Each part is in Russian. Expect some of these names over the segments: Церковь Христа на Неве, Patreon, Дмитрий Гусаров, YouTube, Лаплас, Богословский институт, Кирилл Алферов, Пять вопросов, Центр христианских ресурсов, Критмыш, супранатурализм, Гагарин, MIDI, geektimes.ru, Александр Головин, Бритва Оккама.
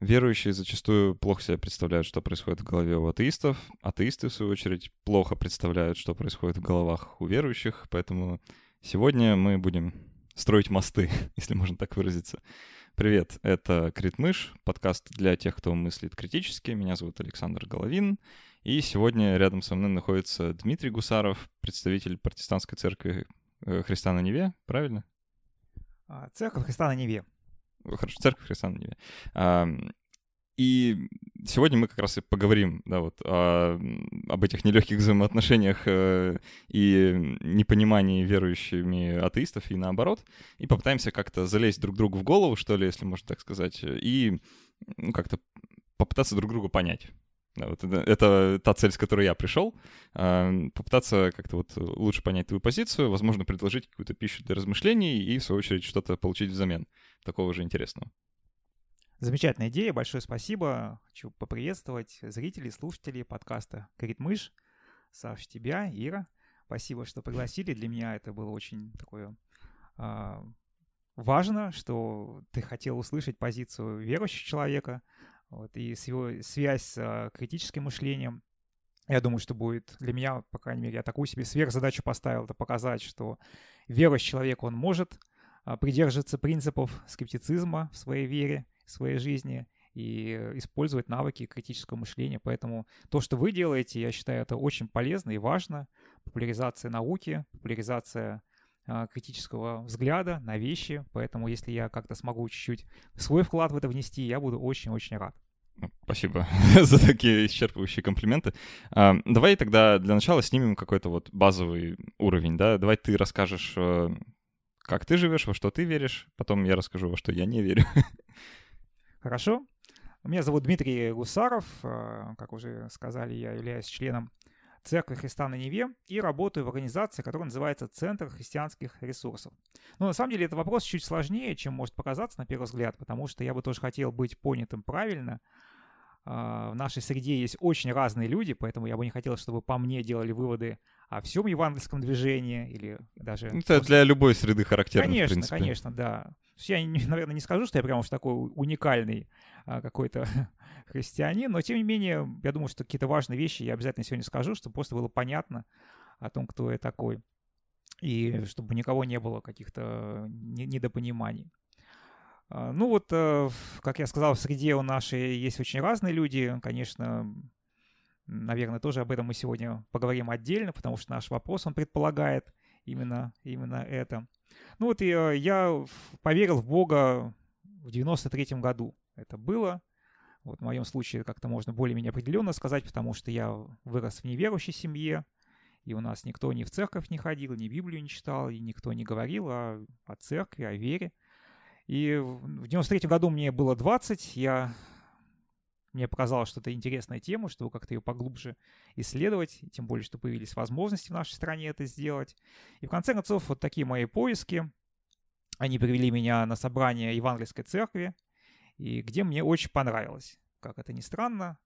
Верующие зачастую плохо себе представляют, что происходит в голове у атеистов. Атеисты, в свою очередь, плохо представляют, что происходит в головах у верующих. Поэтому сегодня мы будем строить мосты, если можно так выразиться. Привет, это Критмыш, подкаст для тех, кто мыслит критически. Меня зовут Александр Головин. И сегодня рядом со мной находится Дмитрий Гусаров, представитель протестантской церкви Христа на Неве, правильно? Церковь Христа на Неве. Хорошо, Церковь Христа на Неве. И сегодня мы как раз и поговорим об этих нелегких взаимоотношениях и непонимании верующими атеистов и наоборот, и попытаемся как-то залезть друг другу в голову, что ли, если можно так сказать, и как-то попытаться друг друга понять. Да, вот это та цель, с которой я пришел. Попытаться как-то лучше понять твою позицию, возможно, предложить какую-то пищу для размышлений и, в свою очередь, что-то получить взамен такого же интересного. Замечательная идея, большое спасибо. Хочу поприветствовать зрителей, слушателей подкаста «Критмыш», Саш, тебя, Ира. Спасибо, что пригласили. Для меня это было очень такое важно, что ты хотел услышать позицию верующего человека, и его связь с критическим мышлением. Я думаю, что будет для меня, по крайней мере, я такую себе сверхзадачу поставил, это показать, что верующий человек, он может придерживаться принципов скептицизма в своей вере, в своей жизни и использовать навыки критического мышления. Поэтому то, что вы делаете, я считаю, это очень полезно и важно. Популяризация науки, популяризация критического взгляда на вещи. Поэтому если я как-то смогу чуть-чуть свой вклад в это внести, я буду очень-очень рад. Спасибо за такие исчерпывающие комплименты. Давай тогда для начала снимем какой-то базовый уровень. Да? Давай ты расскажешь, как ты живешь, во что ты веришь. Потом я расскажу, во что я не верю. Хорошо. Меня зовут Дмитрий Гусаров. Как уже сказали, я являюсь членом Церкви Христа на Неве и работаю в организации, которая называется Центр христианских ресурсов. Но на самом деле этот вопрос чуть сложнее, чем может показаться на первый взгляд, потому что я бы тоже хотел быть понятым правильно. В нашей среде есть очень разные люди, поэтому я бы не хотел, чтобы по мне делали выводы о всем евангельском движении или даже... Это для любой среды характерно, конечно, в принципе. Конечно, да. Я, наверное, не скажу, что я прям уж такой уникальный какой-то христианин, но, тем не менее, я думаю, что какие-то важные вещи я обязательно сегодня скажу, чтобы просто было понятно о том, кто я такой, и чтобы никого не было каких-то недопониманий. Как я сказал, в среде у нашей есть очень разные люди, конечно... Наверное, тоже об этом мы сегодня поговорим отдельно, потому что наш вопрос, он предполагает именно это. Я поверил в Бога в 93-м году. Это было. В моем случае как-то можно более-менее определенно сказать, потому что я вырос в неверующей семье, и у нас никто ни в церковь не ходил, ни Библию не читал, и никто не говорил о церкви, о вере. И в 93-м году мне было 20, Мне показалось, что это интересная тема, чтобы как-то ее поглубже исследовать, тем более, что появились возможности в нашей стране это сделать. И в конце концов, такие мои поиски, они привели меня на собрание Евангельской церкви, и где мне очень понравилось. Как это ни странно,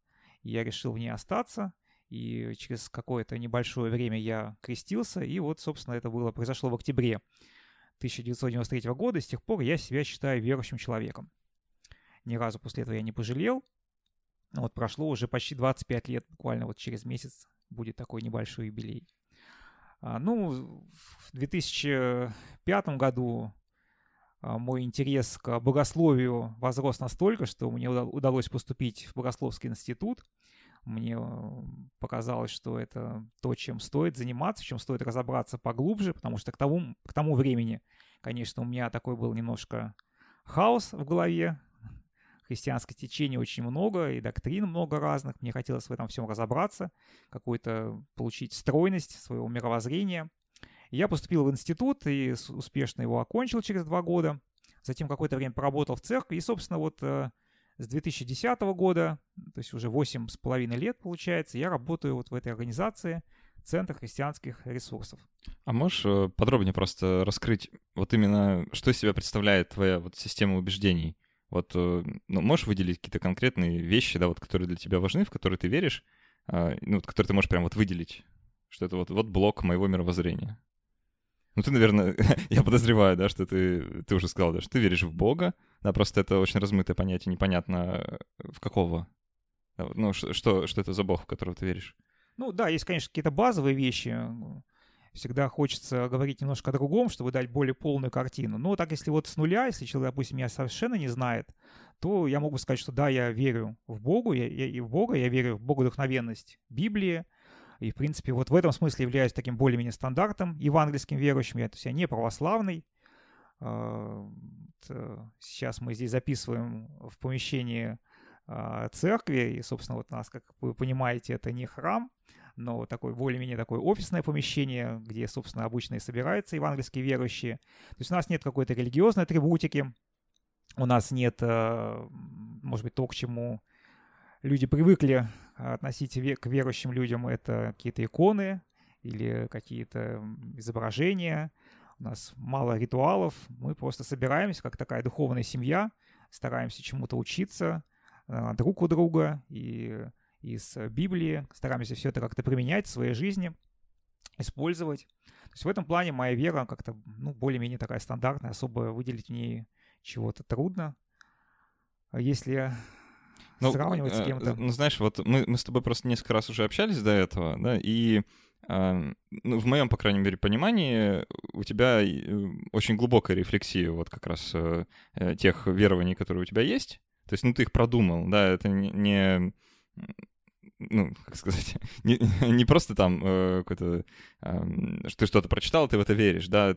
я решил в ней остаться, и через какое-то небольшое время я крестился, и собственно, это произошло в октябре 1993 года, и с тех пор я себя считаю верующим человеком. Ни разу после этого я не пожалел. Прошло уже почти 25 лет, буквально через месяц будет такой небольшой юбилей. В 2005 году мой интерес к богословию возрос настолько, что мне удалось поступить в Богословский институт. Мне показалось, что это то, чем стоит заниматься, в чем стоит разобраться поглубже, потому что к тому времени, конечно, у меня такой был немножко хаос в голове. Христианское течение очень много, и доктрин много разных. Мне хотелось в этом всем разобраться, какую-то получить стройность своего мировоззрения. Я поступил в институт и успешно его окончил через 2 года. Затем какое-то время поработал в церкви. И, собственно, с 2010 года, то есть уже 8,5 лет получается, я работаю в этой организации Центр христианских ресурсов. А можешь подробнее просто раскрыть именно, что из себя представляет твоя система убеждений? Можешь выделить какие-то конкретные вещи, которые для тебя важны, в которые ты веришь, которые ты можешь прям выделить, что это блок моего мировоззрения. Ну, ты, наверное, я подозреваю, да, что ты уже сказал, да, что ты веришь в Бога, да, просто это очень размытое понятие, непонятно в какого, ну, что это за Бог, в которого ты веришь? Ну, да, есть, конечно, какие-то базовые вещи, всегда хочется говорить немножко о другом, чтобы дать более полную картину, но так, если вот с нуля, если человек, допустим, меня совершенно не знает, то я могу сказать, что да, я верю в Бога, я верю в богодухновенность Библии, и, в принципе, вот в этом смысле являюсь таким более-менее стандартным евангельским верующим. То есть я не православный. Сейчас мы здесь записываем в помещении церкви. И, собственно, вот у нас, как вы понимаете, это не храм, но такое более-менее такое офисное помещение, где, собственно, обычно и собираются евангельские верующие. То есть у нас нет какой-то религиозной атрибутики. У нас нет, может быть, то, к чему... Люди привыкли относить к верующим людям, это какие-то иконы или какие-то изображения. У нас мало ритуалов, мы просто собираемся, как такая духовная семья, стараемся чему-то учиться друг у друга и из Библии, стараемся все это как-то применять в своей жизни, использовать. То есть в этом плане моя вера как-то, ну, более-менее такая стандартная, особо выделить в ней чего-то трудно. Если... Ну, сравнивать с кем-то. Ну, знаешь, вот мы с тобой просто несколько раз уже общались до этого, да, и ну, в моем, по крайней мере, понимании у тебя очень глубокая рефлексия вот как раз тех верований, которые у тебя есть. То есть, ну, ты их продумал, да, это не... Ну, как сказать, не просто там какой-то... Ты что-то прочитал, ты в это веришь, да?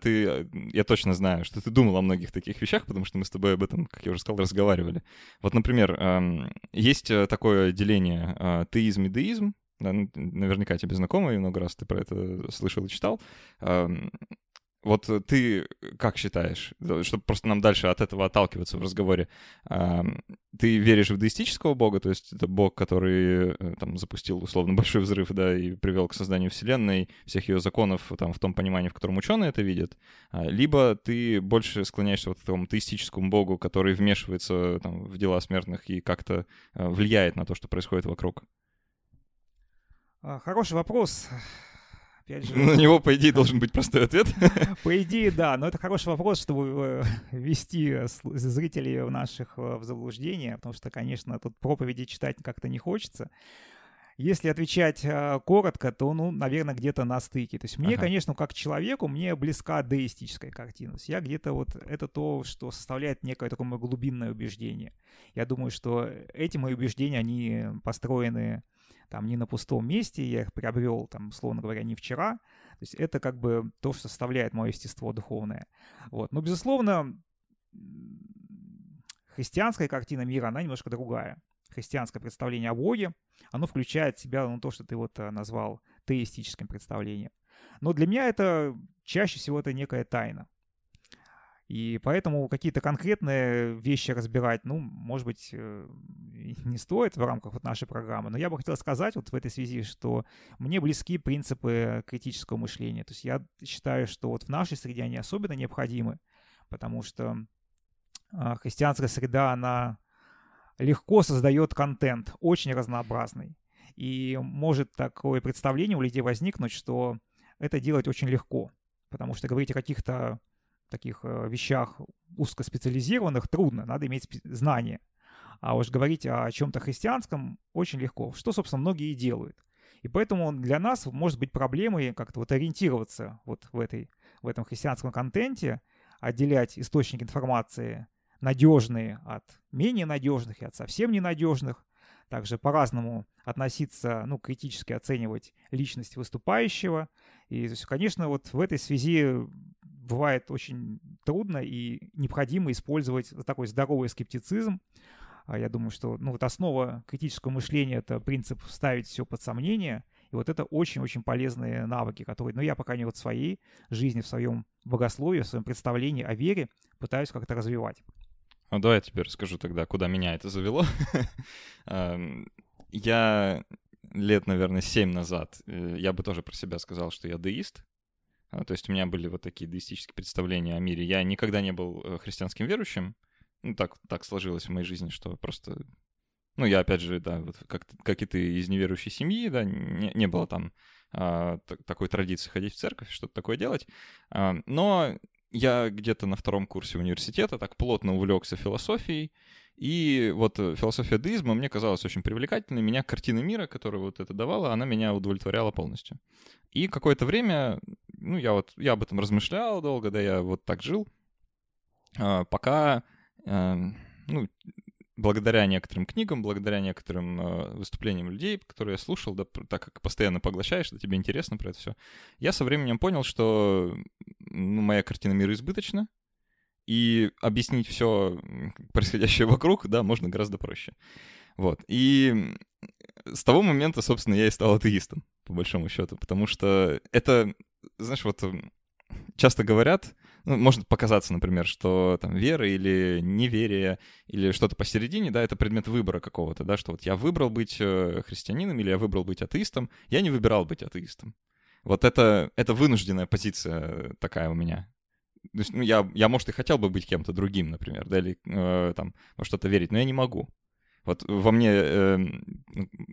Я точно знаю, что ты думал о многих таких вещах, потому что мы с тобой об этом, как я уже сказал, разговаривали. Вот, например, есть такое деление теизм и деизм. Да, наверняка тебе знакомо, и много раз ты про это слышал и читал. Вот ты как считаешь, чтобы просто нам дальше от этого отталкиваться в разговоре, ты веришь в деистического бога, то есть это бог, который там запустил условно большой взрыв, да, и привел к созданию вселенной, всех ее законов там в том понимании, в котором ученые это видят, либо ты больше склоняешься вот к этому теистическому богу, который вмешивается там в дела смертных и как-то влияет на то, что происходит вокруг? Хороший вопрос. Же... На него, по идее, должен быть простой ответ. По идее, да, но это хороший вопрос, чтобы ввести зрителей наших в заблуждение, потому что, конечно, тут проповеди читать как-то не хочется. Если отвечать коротко, то, ну, наверное, где-то на стыке. То есть мне, конечно, как человеку, мне близка деистическая картина. То есть я где-то вот... Это то, что составляет некое такое мое глубинное убеждение. Я думаю, что эти мои убеждения, они построены... там не на пустом месте, я их приобрел, там, условно говоря, не вчера. То есть это как бы то, что составляет мое естество духовное. Вот. Но, безусловно, христианская картина мира, она немножко другая. Христианское представление о Боге, оно включает в себя, ну, то, что ты вот назвал теистическим представлением. Но для меня это чаще всего это некая тайна. И поэтому какие-то конкретные вещи разбирать, ну, может быть, не стоит в рамках вот нашей программы. Но я бы хотел сказать вот в этой связи, что мне близки принципы критического мышления. То есть я считаю, что вот в нашей среде они особенно необходимы, потому что христианская среда, она легко создает контент, очень разнообразный. И может такое представление у людей возникнуть, что это делать очень легко, потому что говорить о каких-то таких вещах узкоспециализированных трудно, надо иметь знания. А уж говорить о чем-то христианском очень легко, что, собственно, многие и делают. И поэтому для нас может быть проблемой как-то вот ориентироваться вот в этом христианском контенте, отделять источники информации надежные от менее надежных и от совсем ненадежных, также по-разному относиться, ну, критически оценивать личность выступающего. И, конечно, вот в этой связи бывает очень трудно и необходимо использовать такой здоровый скептицизм. Я думаю, что, ну, вот основа критического мышления — это принцип ставить все под сомнение. И вот это очень-очень полезные навыки, которые, ну, я пока не вот в своей жизни, в своем богословии, в своем представлении о вере пытаюсь как-то развивать. Ну, давай я тебе расскажу тогда, куда меня это завело. Я лет, наверное, 7 назад, я бы тоже про себя сказал, что я деист. То есть у меня были вот такие деистические представления о мире. Я никогда не был христианским верующим. Ну, так сложилось в моей жизни, что просто... Ну, я, опять же, да, вот как и ты, из неверующей семьи, да, не было там такой традиции ходить в церковь, что-то такое делать. Но я где-то на втором курсе университета так плотно увлекся философией, и вот философия деизма мне казалась очень привлекательной. Меня картина мира, которая вот это давала, она меня удовлетворяла полностью. И какое-то время, я об этом размышлял долго, да, я вот так жил, пока, благодаря некоторым книгам, благодаря некоторым выступлениям людей, которые я слушал, да, так как постоянно поглощаешь, да, тебе интересно про это все, я со временем понял, что моя картина мира избыточна, и объяснить все происходящее вокруг, да, можно гораздо проще. Вот. И с того момента, собственно, я и стал атеистом, по большому счету, потому что это, знаешь, вот часто говорят, может показаться, например, что там вера или неверие, или что-то посередине, да, это предмет выбора какого-то, да, что вот я выбрал быть христианином или я выбрал быть атеистом, я не выбирал быть атеистом. Вот это вынужденная позиция такая у меня. То есть, я, может, и хотел бы быть кем-то другим, например, да, или там во что-то верить, но я не могу. Вот во мне,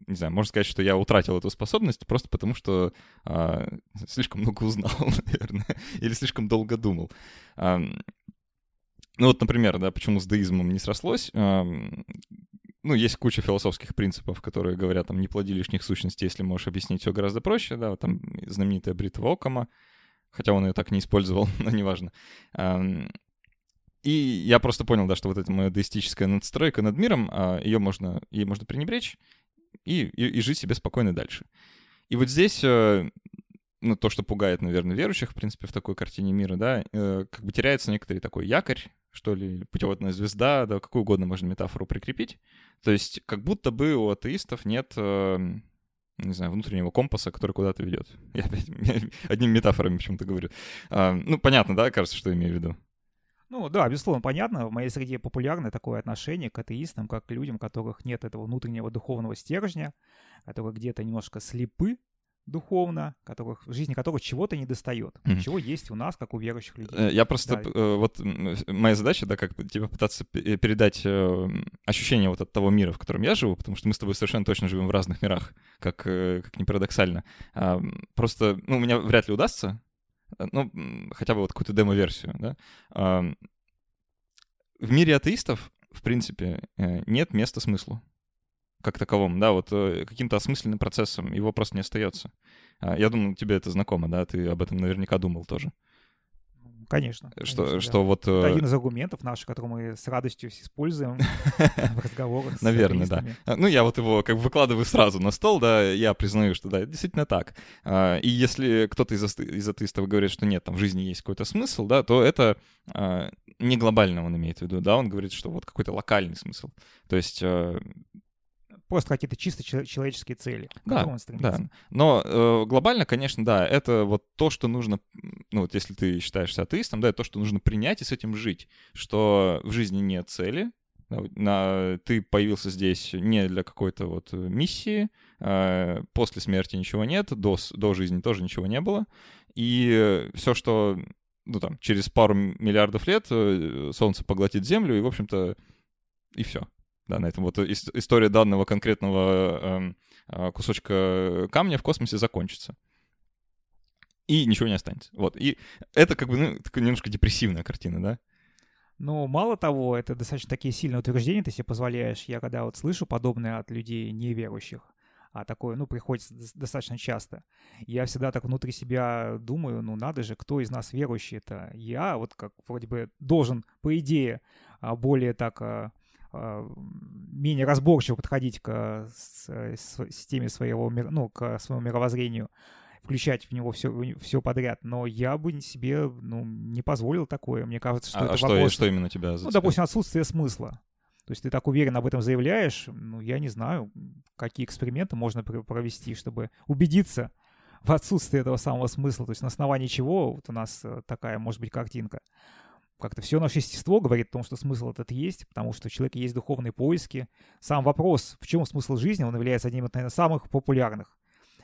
не знаю, можно сказать, что я утратил эту способность просто потому, что слишком много узнал, наверное, или слишком долго думал. Ну вот, например, да, почему с деизмом не срослось. Есть куча философских принципов, которые говорят, там, не плоди лишних сущностей, если можешь объяснить все гораздо проще, да, вот там знаменитая бритва Оккама, хотя он ее так не использовал, но неважно. И я просто понял, да, что вот эта моя деистическая надстройка над миром, ей можно пренебречь и жить себе спокойно дальше. И вот здесь, то, что пугает, наверное, верующих, в принципе, в такой картине мира, да, как бы теряется некоторый такой якорь, что ли, путеводная звезда, да, какую угодно можно метафору прикрепить. То есть как будто бы у атеистов нет, не знаю, внутреннего компаса, который куда-то ведет. Я опять одними метафорами почему-то говорю. Понятно, да, кажется, что я имею в виду. Да, безусловно, понятно. В моей среде популярно такое отношение к атеистам, как к людям, у которых нет этого внутреннего духовного стержня, которые где-то немножко слепы духовно, в жизни которых чего-то недостает, чего есть у нас, как у верующих людей. Я просто... Да. Вот моя задача, да, как тебе пытаться передать ощущение вот от того мира, в котором я живу, потому что мы с тобой совершенно точно живем в разных мирах, как ни парадоксально. Просто, у меня вряд ли удастся, хотя бы вот какую-то демо-версию, да. В мире атеистов, в принципе, нет места смыслу как таковому, да, вот каким-то осмысленным процессом его просто не остается. Я думаю, тебе это знакомо, да, ты об этом наверняка думал тоже. Конечно. Что да. Вот... Это один из аргументов наших, который мы с радостью используем в разговорах с наверное, атеистами. Да. Я вот его как бы выкладываю сразу на стол, да, я признаю, что да, это действительно так. И если кто-то из атеистов говорит, что нет, там в жизни есть какой-то смысл, да, то это не глобально он имеет в виду, да, он говорит, что вот какой-то локальный смысл. То есть... Просто какие-то чисто человеческие цели, к которым он стремится. Да. Но глобально, конечно, да, это вот то, что нужно, вот если ты считаешься атеистом, да, это то, что нужно принять и с этим жить, что в жизни нет цели, ты появился здесь не для какой-то вот миссии, после смерти ничего нет, до жизни тоже ничего не было, и все, что, через пару миллиардов лет Солнце поглотит Землю, и, в общем-то, и все. Да, на этом вот история данного конкретного кусочка камня в космосе закончится. И ничего не останется. Вот. И это как бы немножко депрессивная картина, да? Мало того, это достаточно такие сильные утверждения, ты себе позволяешь. Я когда вот слышу подобное от людей неверующих, а такое, приходится достаточно часто. Я всегда так внутри себя думаю, надо же, кто из нас верующий-то? Я вот как вроде бы должен, по идее, более так... менее разборчиво подходить к системе своего, к своему мировоззрению, включать в него все подряд, но я бы себе, не позволил такое. Мне кажется, что это вопрос... что именно тебя зацепило? Допустим, отсутствие смысла. То есть ты так уверенно об этом заявляешь, я не знаю, какие эксперименты можно провести, чтобы убедиться в отсутствии этого самого смысла. То есть на основании чего вот у нас такая, может быть, картинка. Как-то все наше естество говорит о том, что смысл этот есть, потому что у человека есть духовные поиски. Сам вопрос, в чем смысл жизни, он является одним из, наверное, самых популярных.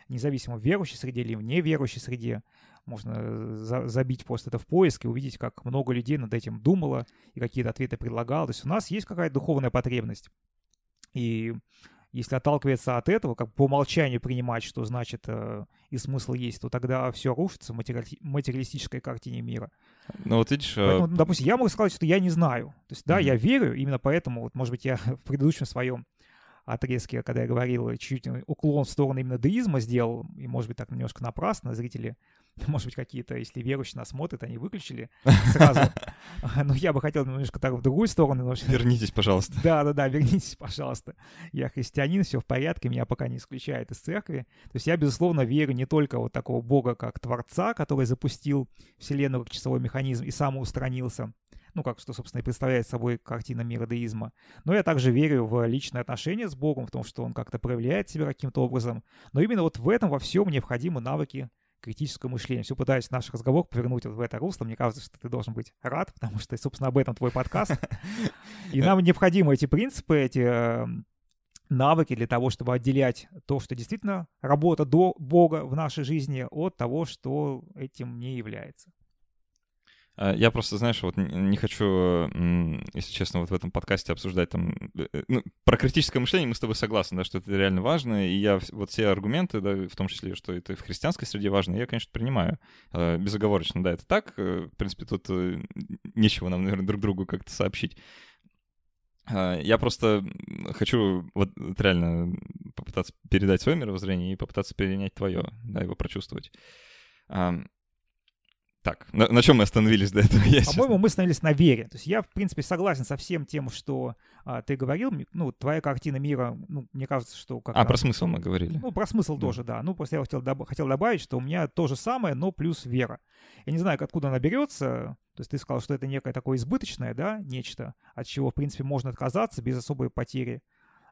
Независимо в верующей среде или в неверующей среде. Можно забить просто это в поиск и увидеть, как много людей над этим думало и какие-то ответы предлагало. То есть у нас есть какая-то духовная потребность. И Если отталкиваться от этого, как по умолчанию принимать, что значит и смысл есть, то тогда все рушится в материалистической картине мира. Ну вот видишь... Поэтому, допустим, я могу сказать, что я не знаю. То есть да, я верю, именно поэтому, вот, может быть, я в предыдущем своем отрезке, когда я говорил, чуть-чуть уклон в сторону именно деизма сделал, и, может быть, так немножко напрасно зрители... Может быть, какие-то, если верующие нас смотрят, они выключили сразу. Но я бы хотел немножко так в другую сторону. Вернитесь, пожалуйста. Да-да-да, вернитесь, пожалуйста. Я христианин, все в порядке, меня пока не исключают из церкви. То есть я, безусловно, верю не только вот такого Бога, как Творца, который запустил Вселенную как часовой механизм и самоустранился, ну, как что, собственно, и представляет собой картина мира деизма. Но я также верю в личные отношения с Богом, в том, что Он как-то проявляет себя каким-то образом. Но именно вот в этом во всем необходимы навыки критическое мышление. Все пытаюсь наш разговор повернуть вот в это русло. Мне кажется, что ты должен быть рад, потому что, собственно, об этом твой подкаст. И нам необходимы эти принципы, эти навыки для того, чтобы отделять то, что действительно работа до Бога в нашей жизни, от того, что этим не является. Я просто, знаешь, вот не хочу, если честно, вот в этом подкасте обсуждать там... Ну, про критическое мышление мы с тобой согласны, да, что это реально важно, и я вот все аргументы, да, в том числе, что это в христианской среде важно, я, конечно, принимаю безоговорочно, да, это так, в принципе, тут нечего нам, наверное, друг другу как-то сообщить. Я просто хочу вот реально попытаться передать свое мировоззрение и попытаться перенять твое, да, его прочувствовать. Так, на чем мы остановились до этого? По-моему, мы остановились на вере. То есть я, в принципе, согласен со всем тем, что ты говорил. Ну, твоя картина мира, ну, мне кажется, что... Как-то... про смысл мы говорили. Ну, про смысл тоже, да. Ну, просто я хотел добавить, что у меня то же самое, но плюс вера. Я не знаю, откуда она берется. То есть ты сказал, что это некое такое избыточное, да, нечто, от чего, в принципе, можно отказаться без особой потери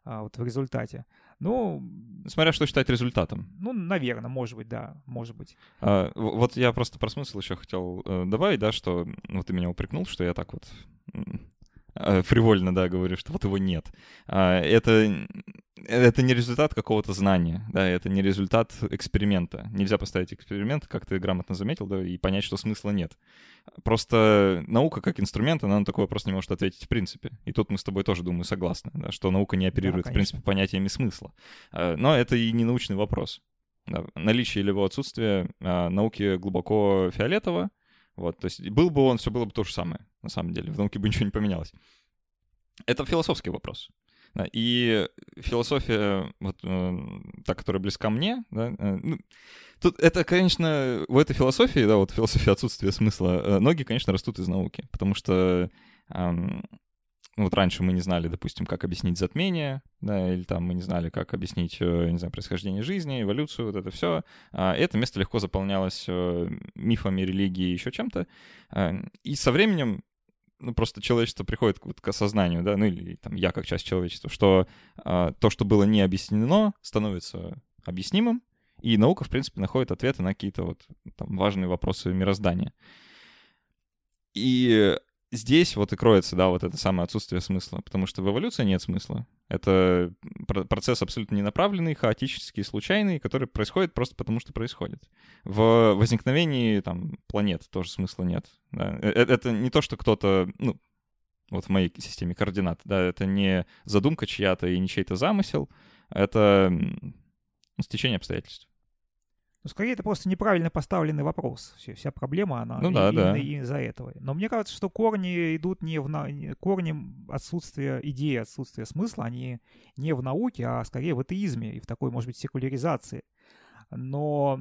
вот в результате. Ну, смотря что считать результатом. Ну, наверное, может быть, да, может быть. Вот я просто про смысл еще хотел добавить, да, что вот ты меня упрекнул, что я так вот фривольно, да, говорю, что вот его нет. Это не результат какого-то знания, да, это не результат эксперимента. Нельзя поставить эксперимент, как ты грамотно заметил, да, и понять, что смысла нет. Просто наука как инструмент, она на такой вопрос не может ответить в принципе. И тут мы с тобой тоже, думаю, согласны, да, что наука не оперирует, да, в принципе, понятиями смысла. Но это и не научный вопрос. Да. Наличие или его отсутствие науки глубоко фиолетово. Вот, то есть был бы он, все было бы то же самое, на самом деле. В науке бы ничего не поменялось. Это философский вопрос. Да, и философия, вот та, которая близка мне, да, тут это, конечно, в этой философии, да, вот философия отсутствия смысла, ноги, конечно, растут из науки, потому что вот раньше мы не знали, допустим, как объяснить затмение, да, или там мы не знали, как объяснить, не знаю, происхождение жизни, эволюцию, вот это все. Это место легко заполнялось мифами, религией, еще чем-то. И со временем просто человечество приходит вот к осознанию, да, ну или там я как часть человечества, что то, что было не объяснено, становится объяснимым, и наука, в принципе, находит ответы на какие-то вот там важные вопросы мироздания. И здесь вот и кроется, да, вот это самое отсутствие смысла, потому что в эволюции нет смысла. Это процесс абсолютно ненаправленный, хаотический, случайный, который происходит просто потому, что происходит. В возникновении там планет тоже смысла нет. Да. Это не то, что кто-то, ну, вот в моей системе координат, да, это не задумка чья-то и не чей-то замысел, это стечение обстоятельств. Ну, скорее, это просто неправильно поставленный вопрос. Вся проблема, она из-за этого. Но мне кажется, что корни идут не в корни отсутствия идеи, отсутствия смысла, они не в науке, а скорее в атеизме и в такой, может быть, секуляризации. Но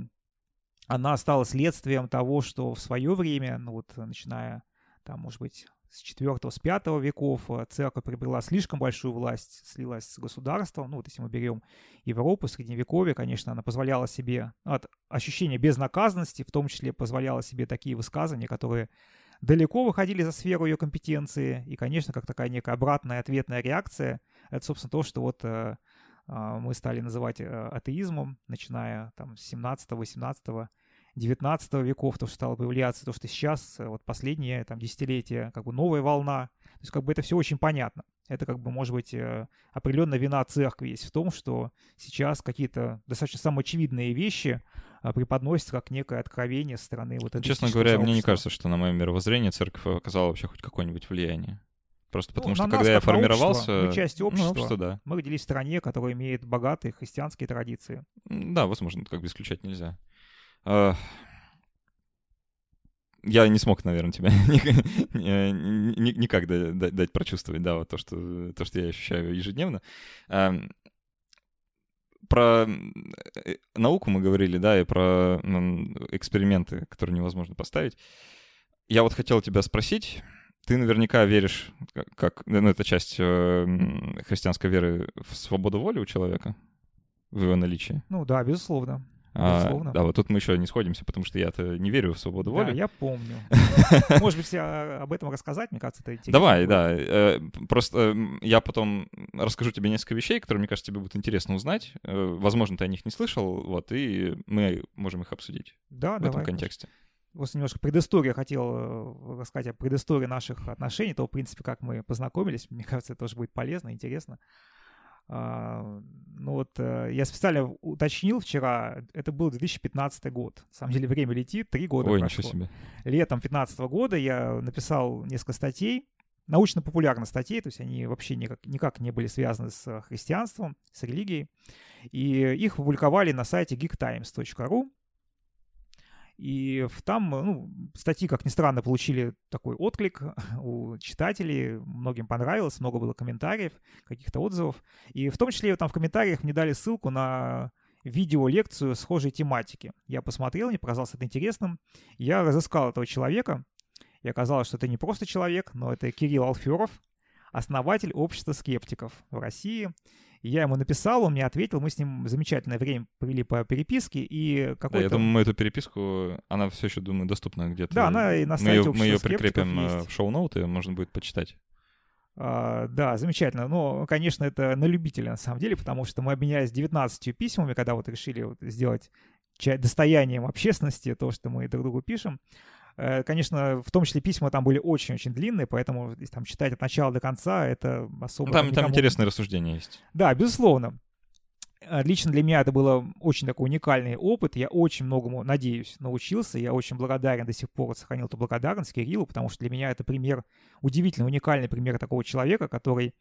она стала следствием того, что в свое время, ну вот начиная, там, может быть, с 4-го, с 5-го веков церковь приобрела слишком большую власть, слилась с государством. Ну, вот если мы берем Европу, Средневековье, конечно, она позволяла себе от ощущения безнаказанности, в том числе позволяла себе такие высказывания, которые далеко выходили за сферу ее компетенции. И, конечно, как такая некая обратная ответная реакция, это, собственно, то, что вот мы стали называть атеизмом, начиная там с 17-го, 18-го. 19 веков, то, что стало появляться, то, что сейчас, вот последние там десятилетия, как бы новая волна. То есть как бы это все очень понятно. Это как бы, может быть, определенная вина церкви есть в том, что сейчас какие-то достаточно самоочевидные вещи преподносятся как некое откровение со стороны вот этого. Честно говоря, сообщества. Мне не кажется, что на мое мировоззрение церковь оказала вообще хоть какое-нибудь влияние. Просто потому, что когда я формировался... Мы часть общества, да. Мы родились в стране, которая имеет богатые христианские традиции. Да, возможно, как бы исключать нельзя. Я не смог, наверное, тебя никак дать прочувствовать, да, вот то, что я ощущаю ежедневно. Про науку мы говорили, да, и про эксперименты, которые невозможно поставить. Я вот хотел тебя спросить. Ты наверняка веришь, это часть христианской веры в свободу воли у человека, в его наличие? Ну да, безусловно. Да, вот тут мы еще не сходимся, потому что я-то не верю в свободу воли. Да, я помню. Может быть, об этом рассказать? Мне кажется, это интересно. Давай, да. Просто я потом расскажу тебе несколько вещей, которые, мне кажется, тебе будет интересно узнать. Возможно, ты о них не слышал, вот, и мы можем их обсудить в этом контексте. Просто немножко предысторию хотел рассказать о предыстории наших отношений, того, в принципе, как мы познакомились. Мне кажется, это тоже будет полезно, интересно. Ну вот я специально уточнил вчера, это был 2015 год. На самом деле время летит, 3 года прошло. Ой, ничего себе. Летом 2015 года я написал несколько статей, научно-популярных статей, то есть они вообще никак не были связаны с христианством, с религией. И их опубликовали на сайте geektimes.ru. И там, статьи, как ни странно, получили такой отклик у читателей. Многим понравилось, много было комментариев, каких-то отзывов. И в том числе там в комментариях мне дали ссылку на видеолекцию схожей тематики. Я посмотрел, мне показалось это интересным. Я разыскал этого человека. И оказалось, что это не просто человек, но это Кирилл Алферов, основатель общества скептиков в России. Я ему написал, он мне ответил, мы с ним замечательное время провели по переписке, и какой-то... Да, я думаю, мы эту переписку, она все еще, думаю, доступна где-то. Да, она и на сайте общества скептиков есть. Мы ее прикрепим в шоу-ноуты, можно будет почитать. Да, замечательно. Но, конечно, это на любителя, на самом деле, потому что мы обменялись 19 письмами, когда вот решили сделать достоянием общественности то, что мы друг другу пишем. Конечно, в том числе письма там были очень-очень длинные, поэтому там читать от начала до конца это особо... Там интересные рассуждения есть. Да, безусловно. Лично для меня это был очень такой уникальный опыт. Я очень многому, надеюсь, научился. Я очень благодарен до сих пор, сохранил эту благодарность Кириллу, потому что для меня это пример, удивительно уникальный пример такого человека, который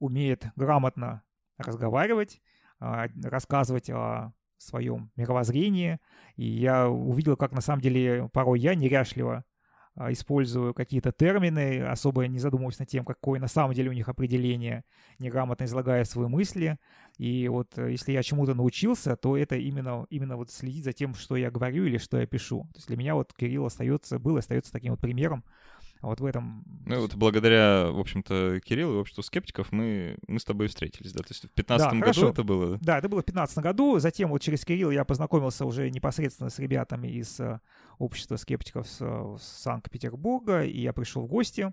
умеет грамотно разговаривать, рассказывать о... в своем мировоззрении, и я увидел, как на самом деле порой я неряшливо использую какие-то термины, особо не задумываясь над тем, какое на самом деле у них определение, неграмотно излагая свои мысли. И вот если я чему-то научился, то это именно вот следить за тем, что я говорю или что я пишу. То есть для меня вот Кирилл остается таким вот примером. Вот в этом... Ну вот благодаря, в общем-то, Кириллу и обществу скептиков мы с тобой встретились, да? То есть в 2015 году это было? Да, это было в 2015 году. Затем вот через Кирилла я познакомился уже непосредственно с ребятами из общества скептиков Санкт-Петербурга, и я пришел в гости.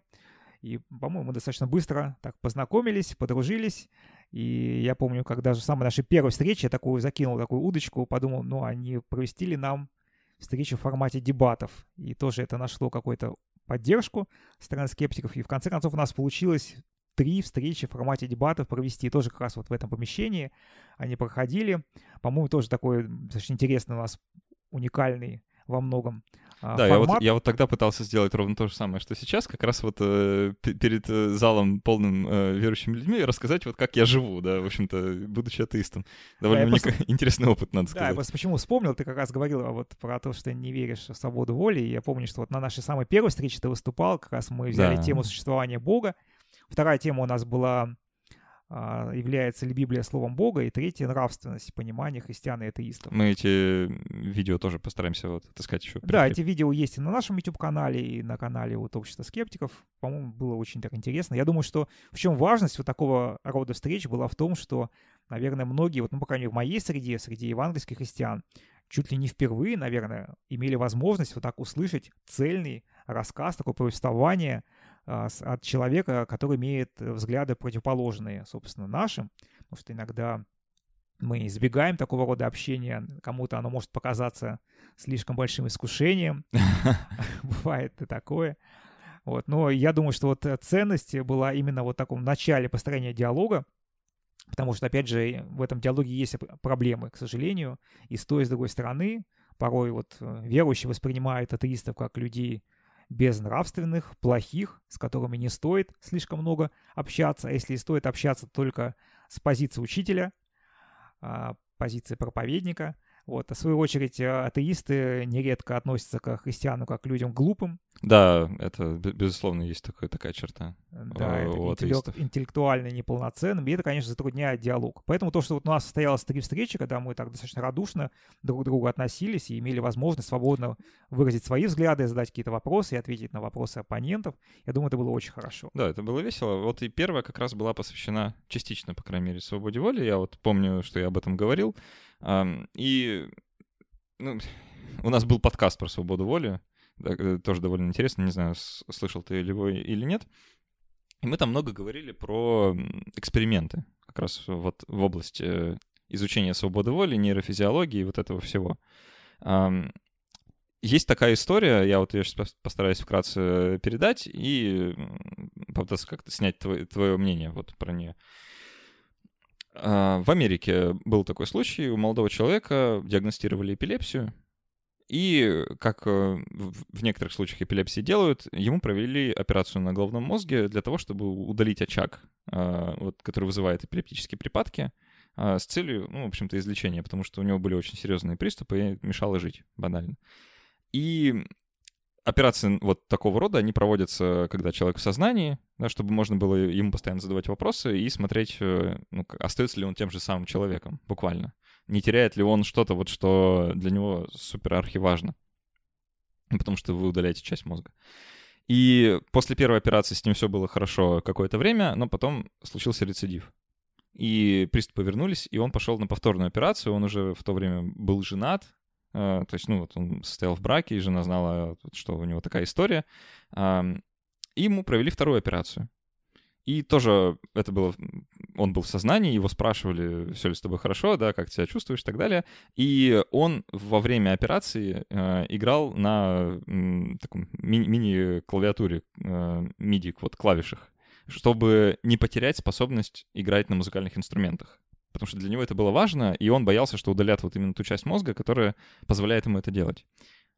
И, по-моему, мы достаточно быстро так познакомились, подружились. И я помню, как даже в самой нашей первой встрече я закинул такую удочку, подумал, они провести ли нам встречу в формате дебатов. И тоже это нашло какой-то поддержку со стороны скептиков. И в конце концов у нас получилось 3 встречи в формате дебатов провести. Тоже как раз вот в этом помещении они проходили. По-моему, тоже такой достаточно интересный у нас, уникальный во многом формат. Да, я вот тогда пытался сделать ровно то же самое, что сейчас. Как раз вот перед залом, полным верующими людьми, рассказать вот как я живу, да, в общем-то, будучи атеистом. Довольно интересный опыт, надо сказать. Да, я просто почему вспомнил, ты как раз говорил вот про то, что не веришь в свободу воли. И я помню, что вот на нашей самой первой встрече ты выступал, как раз мы взяли тему существования Бога. Вторая тема у нас была является ли Библия словом Бога, и третье — нравственность, понимание христиан и атеистов. Мы эти видео тоже постараемся вот отыскать еще. Да, эти видео есть и на нашем YouTube-канале, и на канале вот Общества скептиков. По-моему, было очень так интересно. Я думаю, что в чем важность вот такого рода встреч была в том, что, наверное, многие, вот, по крайней мере, в моей среде, среди евангельских христиан, чуть ли не впервые, наверное, имели возможность вот так услышать цельный рассказ, такое повествование от человека, который имеет взгляды противоположные, собственно, нашим, потому что иногда мы избегаем такого рода общения, кому-то оно может показаться слишком большим искушением, бывает и такое. Вот. Но я думаю, что вот ценность была именно вот в таком начале построения диалога, потому что, опять же, в этом диалоге есть проблемы, к сожалению, и с той, и с другой стороны. Порой вот верующие воспринимают атеистов как людей безнравственных, плохих, с которыми не стоит слишком много общаться, а если и стоит общаться, только с позиции учителя, позиции проповедника. Вот. В свою очередь, атеисты нередко относятся к христианам как к людям глупым. Да, это, безусловно, есть такая черта. Да, у это интеллектуально неполноценным, и это, конечно, затрудняет диалог. Поэтому то, что вот у нас состоялось 3 встречи, когда мы так достаточно радушно друг к другу относились и имели возможность свободно выразить свои взгляды, задать какие-то вопросы и ответить на вопросы оппонентов, я думаю, это было очень хорошо. Да, это было весело. Вот и первая как раз была посвящена частично, по крайней мере, свободе воли. Я вот помню, что я об этом говорил. И у нас был подкаст про свободу воли, тоже довольно интересно, не знаю, слышал ты его или нет. И мы там много говорили про эксперименты как раз вот в области изучения свободы воли, нейрофизиологии и вот этого всего. Есть такая история, я вот ее сейчас постараюсь вкратце передать и попытаться как-то снять твое мнение вот про нее. В Америке был такой случай, у молодого человека диагностировали эпилепсию, и, как в некоторых случаях эпилепсии делают, ему провели операцию на головном мозге для того, чтобы удалить очаг, который вызывает эпилептические припадки, с целью, в общем-то, излечения, потому что у него были очень серьезные приступы и мешало жить, банально. И операции вот такого рода, они проводятся, когда человек в сознании, да, чтобы можно было ему постоянно задавать вопросы и смотреть, остается ли он тем же самым человеком, буквально. Не теряет ли он что-то, вот, что для него суперархиважно. Потому что вы удаляете часть мозга. И после первой операции с ним все было хорошо какое-то время, но потом случился рецидив. И приступы вернулись, и он пошел на повторную операцию. Он уже в то время был женат. То есть, он состоял в браке, и жена знала, что у него такая история. И ему провели вторую операцию. И тоже это было... Он был в сознании, его спрашивали, все ли с тобой хорошо, да, как тебя чувствуешь и так далее. И он во время операции играл на таком мини-клавиатуре, MIDI, клавишах, чтобы не потерять способность играть на музыкальных инструментах. Потому что для него это было важно, и он боялся, что удалят вот именно ту часть мозга, которая позволяет ему это делать.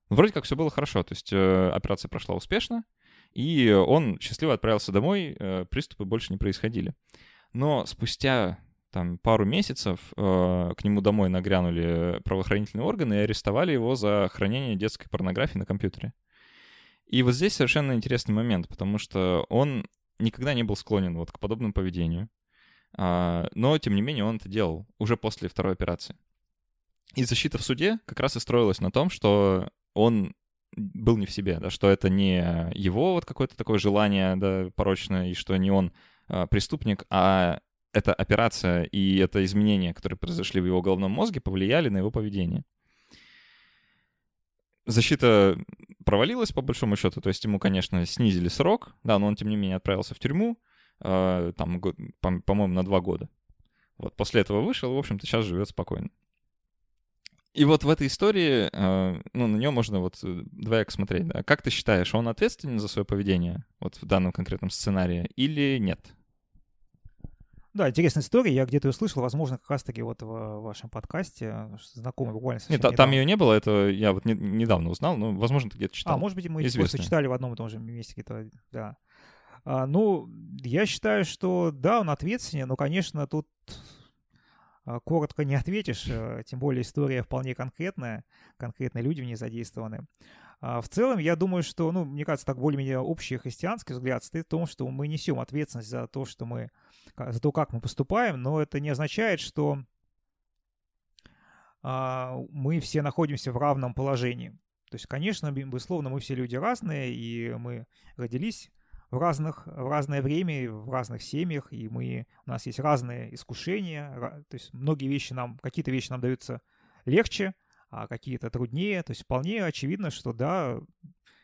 Но вроде как все было хорошо, то есть операция прошла успешно, и он счастливо отправился домой, приступы больше не происходили. Но спустя пару месяцев к нему домой нагрянули правоохранительные органы и арестовали его за хранение детской порнографии на компьютере. И вот здесь совершенно интересный момент, потому что он никогда не был склонен вот к подобному поведению. Но, тем не менее, он это делал уже после второй операции. И защита в суде как раз и строилась на том, что он был не в себе, да, что это не его вот какое-то такое желание, да, порочное, и что не он преступник, а эта операция и это изменения, которые произошли в его головном мозге, повлияли на его поведение. Защита провалилась, по большому счету, то есть ему, конечно, снизили срок, да, но он, тем не менее, отправился в тюрьму, по-моему, на 2 года. Вот, после этого вышел, в общем-то, сейчас живет спокойно. И вот в этой истории, на нее можно вот двояко смотреть. Да? Как ты считаешь, он ответственен за свое поведение вот в данном конкретном сценарии или нет? Да, интересная история. Я где-то ее слышал, возможно, как раз-таки вот в вашем подкасте. Знакомый буквально совсем недавно. Нет, там ее не было, это я вот недавно узнал, но, возможно, ты где-то читал. А, может быть, мы просто читали в одном и том же месте где-то, да. Я считаю, что да, он ответственен, но, конечно, тут коротко не ответишь, тем более история вполне конкретная, конкретные люди в ней задействованы. В целом, я думаю, что, мне кажется, так более-менее общий христианский взгляд состоит в том, что мы несем ответственность за то, что мы, за то, как мы поступаем, но это не означает, что мы все находимся в равном положении. То есть, конечно, безусловно, мы все люди разные, и мы родились в разное время, в разных семьях, и у нас есть разные искушения, то есть какие-то вещи нам даются легче, а какие-то труднее, то есть вполне очевидно, что да,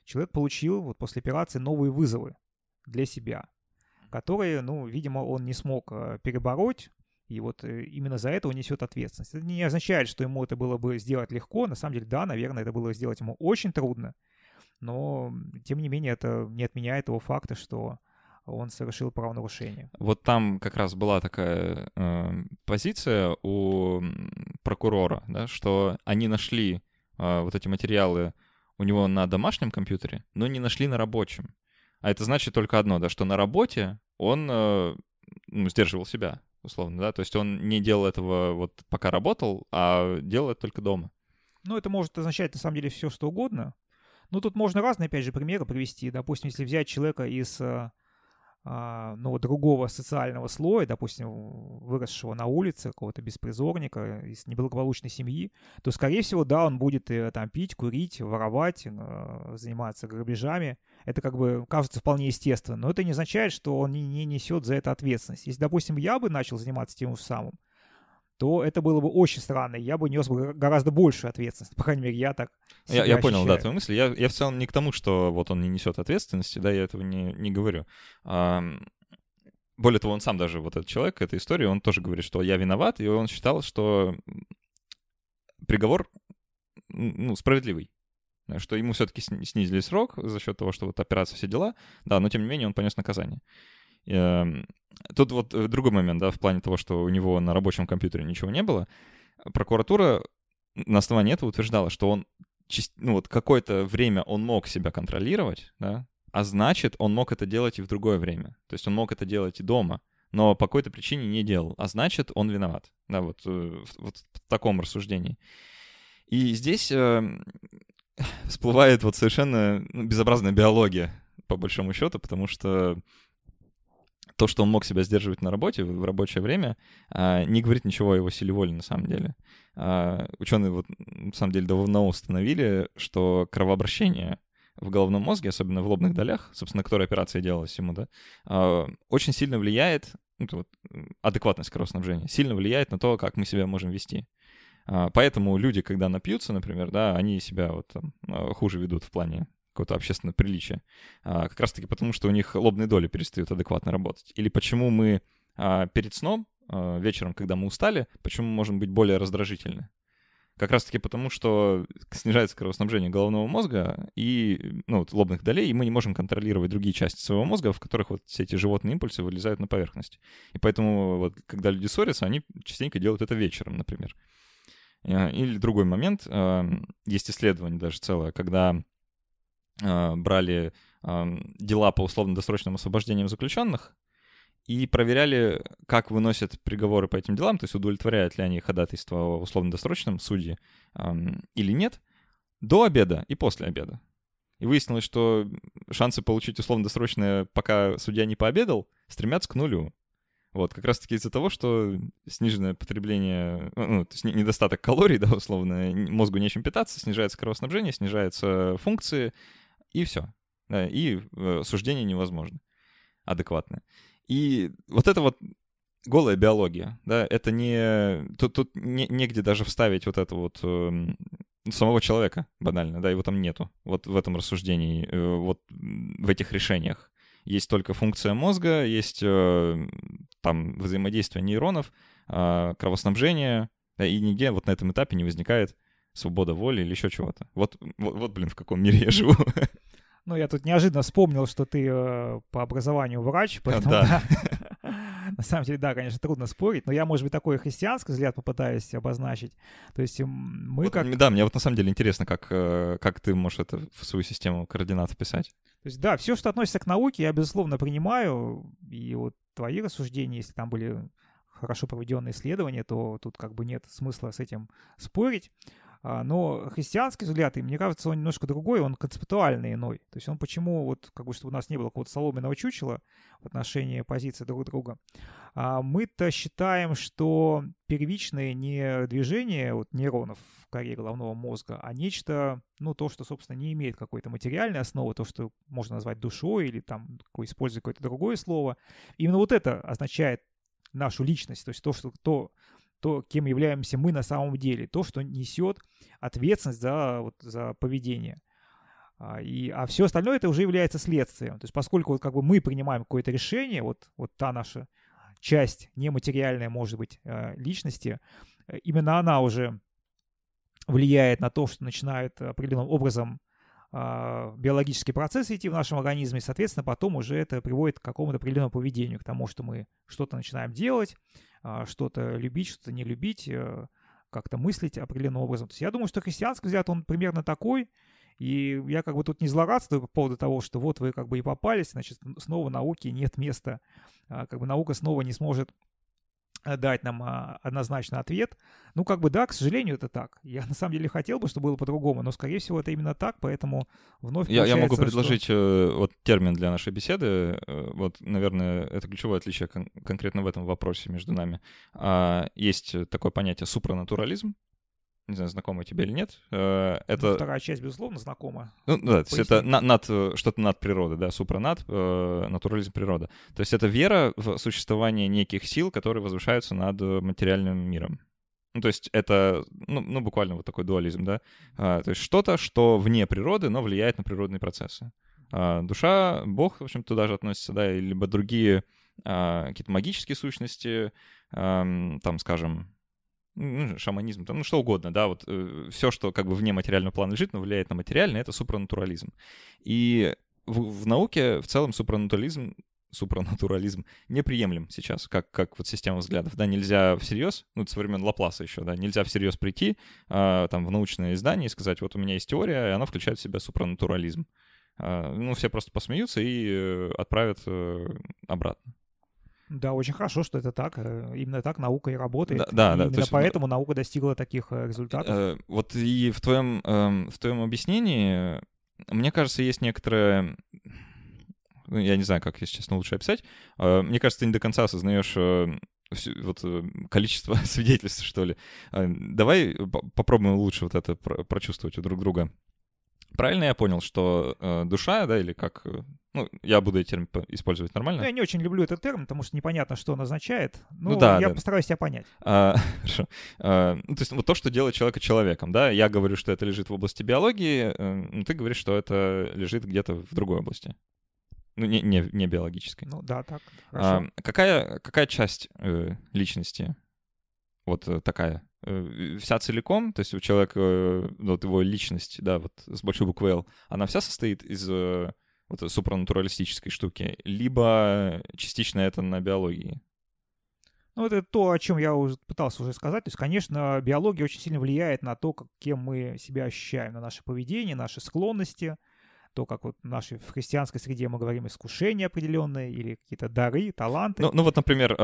человек получил после операции новые вызовы для себя, которые, видимо, он не смог перебороть, и именно за это он несет ответственность. Это не означает, что ему это было бы сделать легко, на самом деле, да, наверное, это было сделать ему очень трудно, но, тем не менее, это не отменяет того факта, что он совершил правонарушение. Вот там как раз была такая позиция у прокурора, да, что они нашли вот эти материалы у него на домашнем компьютере, но не нашли на рабочем. А это значит только одно, да, что на работе он сдерживал себя, условно, да, то есть он не делал этого вот пока работал, а делал это только дома. Ну, это может означать, на самом деле, все что угодно. Ну, тут можно разные, опять же, примеры привести. Допустим, если взять человека из другого социального слоя, допустим, выросшего на улице, какого-то беспризорника, из неблагополучной семьи, то, скорее всего, да, он будет там пить, курить, воровать, заниматься грабежами. Это как бы кажется вполне естественно, но это не означает, что он не несет за это ответственность. Если, допустим, я бы начал заниматься тем же самым, то это было бы очень странно, я бы нес гораздо большую ответственность, по крайней мере, я так себя ощущаю. Я понял, да, твою мысль. Я в целом не к тому, что вот он не несет ответственности, да, я этого не говорю. Более того, он сам даже, вот этот человек, эта история, он тоже говорит, что я виноват, и он считал, что приговор, справедливый, что ему все-таки снизили срок за счет того, что вот операция, все дела, да, но тем не менее он понес наказание. Тут вот другой момент, да, в плане того, что у него на рабочем компьютере ничего не было. Прокуратура на основании этого утверждала, что он, какое-то время он мог себя контролировать, да, а значит, он мог это делать и в другое время. То есть он мог это делать и дома, но по какой-то причине не делал, а значит, он виноват, да, вот в таком рассуждении. И здесь всплывает вот совершенно безобразная биология, по большому счету, потому что то, что он мог себя сдерживать на работе, в рабочее время, не говорит ничего о его силе воли на самом деле. Ученые вот на самом деле давно установили, что кровообращение в головном мозге, особенно в лобных долях, собственно, которая операция делалась ему, да, очень сильно влияет, адекватность кровоснабжения, сильно влияет на то, как мы себя можем вести. Поэтому люди, когда напьются, например, да, они себя хуже ведут в плане какое-то общественное приличие. Как раз-таки потому, что у них лобные доли перестают адекватно работать. Или почему мы перед сном, вечером, когда мы устали, почему мы можем быть более раздражительны? Как раз-таки потому, что снижается кровоснабжение головного мозга и лобных долей, и мы не можем контролировать другие части своего мозга, в которых вот все эти животные импульсы вылезают на поверхность. И поэтому вот когда люди ссорятся, они частенько делают это вечером, например. Или другой момент. Есть исследование даже целое, когда брали дела по условно-досрочным освобождениям заключенных и проверяли, как выносят приговоры по этим делам, то есть удовлетворяют ли они ходатайство о условно-досрочном судьи или нет, до обеда и после обеда. И выяснилось, что шансы получить условно-досрочное, пока судья не пообедал, стремятся к нулю. Вот, как раз-таки из-за того, что сниженное потребление, то есть недостаток калорий, да, условно, мозгу нечем питаться, снижается кровоснабжение, снижаются функции, и все. И суждение невозможно адекватное. И вот это вот голая биология, да, это не... Тут негде даже вставить вот это вот самого человека, банально, да, его там нету, вот в этом рассуждении, вот в этих решениях. Есть только функция мозга, есть там взаимодействие нейронов, кровоснабжение, и нигде вот на этом этапе не возникает свобода воли или еще чего-то. Вот блин, в каком мире я живу. Ну, я тут неожиданно вспомнил, что ты по образованию врач, поэтому на самом деле, да, конечно, трудно спорить, но я, может быть, такой христианский взгляд попытаюсь обозначить. То есть мы вот, как... Да, мне вот на самом деле интересно, как ты можешь это в свою систему координат вписать. То есть, да, все, что относится к науке, я, безусловно, принимаю, и вот твои рассуждения, если там были хорошо проведенные исследования, то тут как бы нет смысла с этим спорить. Но христианский взгляд, и мне кажется, он немножко другой, он концептуально иной. То есть он почему, вот как бы, чтобы у нас не было какого-то соломенного чучела в отношении позиции друг друга, мы-то считаем, что первичное не движение вот, нейронов в коре головного мозга, а нечто, то, что, собственно, не имеет какой-то материальной основы, то, что можно назвать душой или там, используя какое-то другое слово. Именно вот это означает нашу личность, то есть то, кем являемся мы на самом деле, то, что несет ответственность за поведение. А все остальное это уже является следствием. То есть поскольку вот, как бы мы принимаем какое-то решение, вот та наша часть нематериальная, может быть, личности, именно она уже влияет на то, что начинают определенным образом биологические процессы идти в нашем организме, и, соответственно, потом уже это приводит к какому-то определенному поведению, к тому, что мы что-то начинаем делать, что-то любить, что-то не любить, как-то мыслить определенным образом. То есть я думаю, что христианский взгляд, он примерно такой, И я как бы тут не злорадствую по поводу того, что вот вы как бы и попались, значит, снова науке нет места. Как бы наука снова не сможет дать нам однозначно ответ. Ну, как бы да, к сожалению, это так. Я на самом деле хотел бы, чтобы было по-другому, но, скорее всего, это именно так, поэтому вновь я могу предложить вот термин для нашей беседы. Вот, наверное, это ключевое отличие конкретно в этом вопросе между нами. Есть такое понятие супранатурализм. Не знаю, знакомо тебе или нет. Это... Вторая часть, безусловно, знакома. Ну, да, то есть это что-то над природой, да, супранат, натурализм природа. То есть это вера в существование неких сил, которые возвышаются над материальным миром. Ну, то есть это, ну, буквально вот такой дуализм, да. То есть что-то, что вне природы, но влияет на природные процессы. Душа, Бог, в общем, туда же относится, да, либо другие какие-то магические сущности, там, скажем, шаманизм, там, ну что угодно, да, вот все, что как бы вне материального плана лежит, но влияет на материальное, это супранатурализм. И в науке в целом супранатурализм неприемлем сейчас, как вот система взглядов, да, нельзя всерьез, ну, со времен Лапласа еще, да, нельзя всерьез прийти там в научное издание и сказать, вот у меня есть теория, и она включает в себя супранатурализм. Ну, все просто посмеются и отправят обратно. Да, очень хорошо, что это так. Именно так наука и работает. Да, да, и именно поэтому наука достигла таких результатов. Вот и в твоем объяснении, мне кажется, есть некоторое... Я не знаю, как, если честно, лучше описать. Мне кажется, ты не до конца осознаешь вот количество свидетельств, что ли. Давай попробуем лучше вот это прочувствовать у друг друга. Правильно я понял, что душа, да, или как... Ну, я буду этот термин использовать нормально. Ну, я не очень люблю этот термин, потому что непонятно, что он означает. Я постараюсь тебя понять. Хорошо. То есть вот то, что делает человека человеком, да? Я говорю, что это лежит в области биологии, но ты говоришь, что это лежит где-то в другой области. Ну, не биологической. Ну, да, так. Хорошо. Какая часть личности вот такая? Вся целиком, то есть у человека, вот его личность, да, вот с большой буквы «Л», она вся состоит из вот супранатуралистической штуки, либо частично это на биологии? Ну, это то, о чем я уже пытался уже сказать. То есть, конечно, биология очень сильно влияет на то, кем мы себя ощущаем, на наше поведение, наши склонности, то, как вот в христианской среде мы говорим искушения определенные или какие-то дары, таланты. Ну вот, например,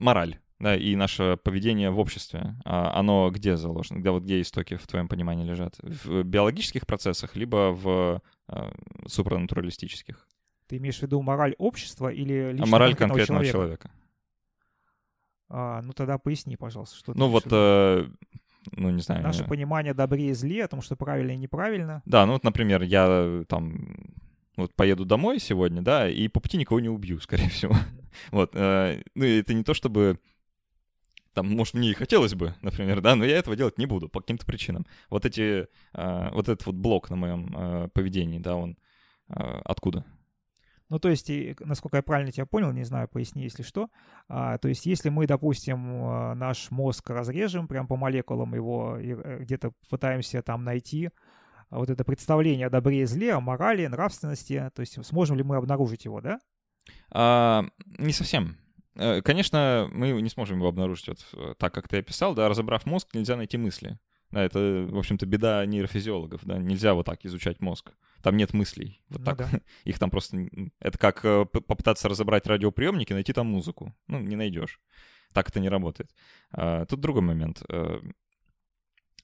мораль. Да, и наше поведение в обществе, оно где заложено? Где истоки в твоем понимании лежат? В биологических процессах, либо в супранатуралистических? Ты имеешь в виду мораль общества или личность мораль конкретного человека? Ну тогда поясни, пожалуйста, что ну, ты вот, не знаю. Наше понимание добре и зле, о том, что правильно и неправильно. Да, ну вот, например, я там... Вот поеду домой сегодня, да, и по пути никого не убью, скорее всего. Вот. Ну это не то, чтобы... Там, может, мне и хотелось бы, например, да, но я этого делать не буду по каким-то причинам. Вот этот вот блок на моем поведении, да, он откуда? Ну, то есть, насколько я правильно тебя понял, не знаю, поясни, если что. То есть, если мы, допустим, наш мозг разрежем прям по молекулам его, где-то пытаемся там найти вот это представление о добре и зле, о морали, нравственности, то есть, сможем ли мы обнаружить его, да? Не совсем. Конечно, мы не сможем его обнаружить вот так, как ты описал, да, разобрав мозг, нельзя найти мысли. Да, это, в общем-то, беда нейрофизиологов, да, нельзя вот так изучать мозг. Там нет мыслей, вот так. Да. Их там просто... Это как попытаться разобрать радиоприемник и найти там музыку. Ну, не найдешь. Так это не работает. Тут другой момент.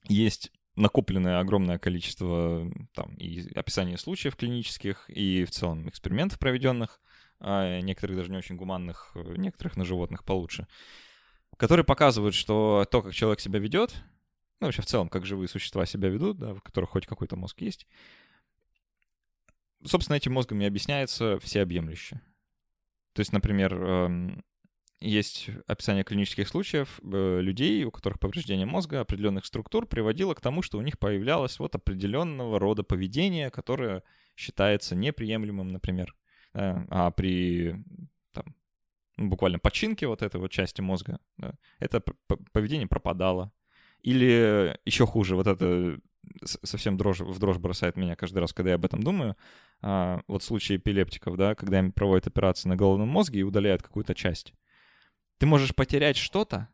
Есть накопленное огромное количество там и описаний случаев клинических, и в целом экспериментов проведенных, некоторых даже не очень гуманных, некоторых на животных получше, которые показывают, что то, как человек себя ведет, ну, вообще в целом, как живые существа себя ведут, да, в которых хоть какой-то мозг есть, собственно, этим мозгом и объясняется всеобъемлюще. То есть, например, есть описание клинических случаев людей, у которых повреждение мозга определенных структур приводило к тому, что у них появлялось вот определенного рода поведение, которое считается неприемлемым, например. А при там, буквально починке вот этой вот части мозга, да, это поведение пропадало. Или еще хуже, вот это совсем в дрожь бросает меня каждый раз, когда я об этом думаю. Вот случаи эпилептиков, да, когда им проводят операцию на головном мозге и удаляют какую-то часть. Ты можешь потерять что-то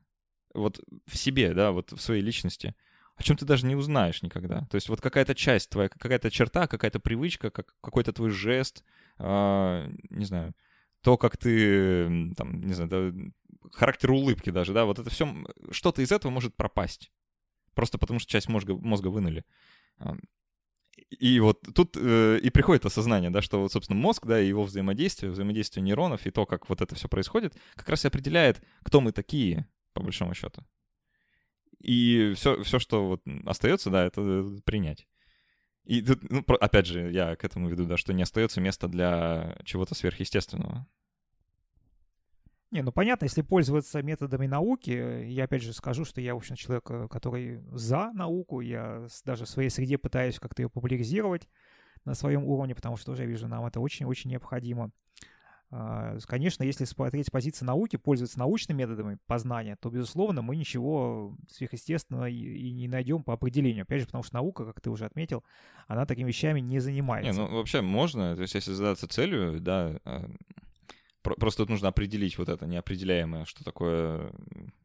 вот в себе, да, вот в своей личности, о чем ты даже не узнаешь никогда. То есть вот какая-то часть твоя, какая-то черта, какая-то привычка, какой-то твой жест, не знаю, то, как ты, там, не знаю, да, характер улыбки даже, да, вот это все, что-то из этого может пропасть. Просто потому что часть мозга вынули. И вот тут и приходит осознание, да, что, вот, собственно, мозг, да, и его взаимодействие нейронов и то, как вот это все происходит, как раз и определяет, кто мы такие, по большому счету. И все, что вот остается, да, это принять. И тут, ну, опять же, я к этому веду, да, что не остается места для чего-то сверхъестественного. Не, ну понятно, если пользоваться методами науки, я опять же скажу, что я, в общем, человек, который за науку, я даже в своей среде пытаюсь как-то ее популяризировать на своем уровне, потому что уже вижу, нам это очень-очень необходимо. Конечно, если смотреть с позиции науки, пользоваться научными методами познания, то, безусловно, мы ничего сверхъестественного и не найдем по определению. Опять же, потому что наука, как ты уже отметил, она такими вещами не занимается. Не, ну вообще можно, то есть если задаться целью, да, просто тут нужно определить вот это неопределяемое, что такое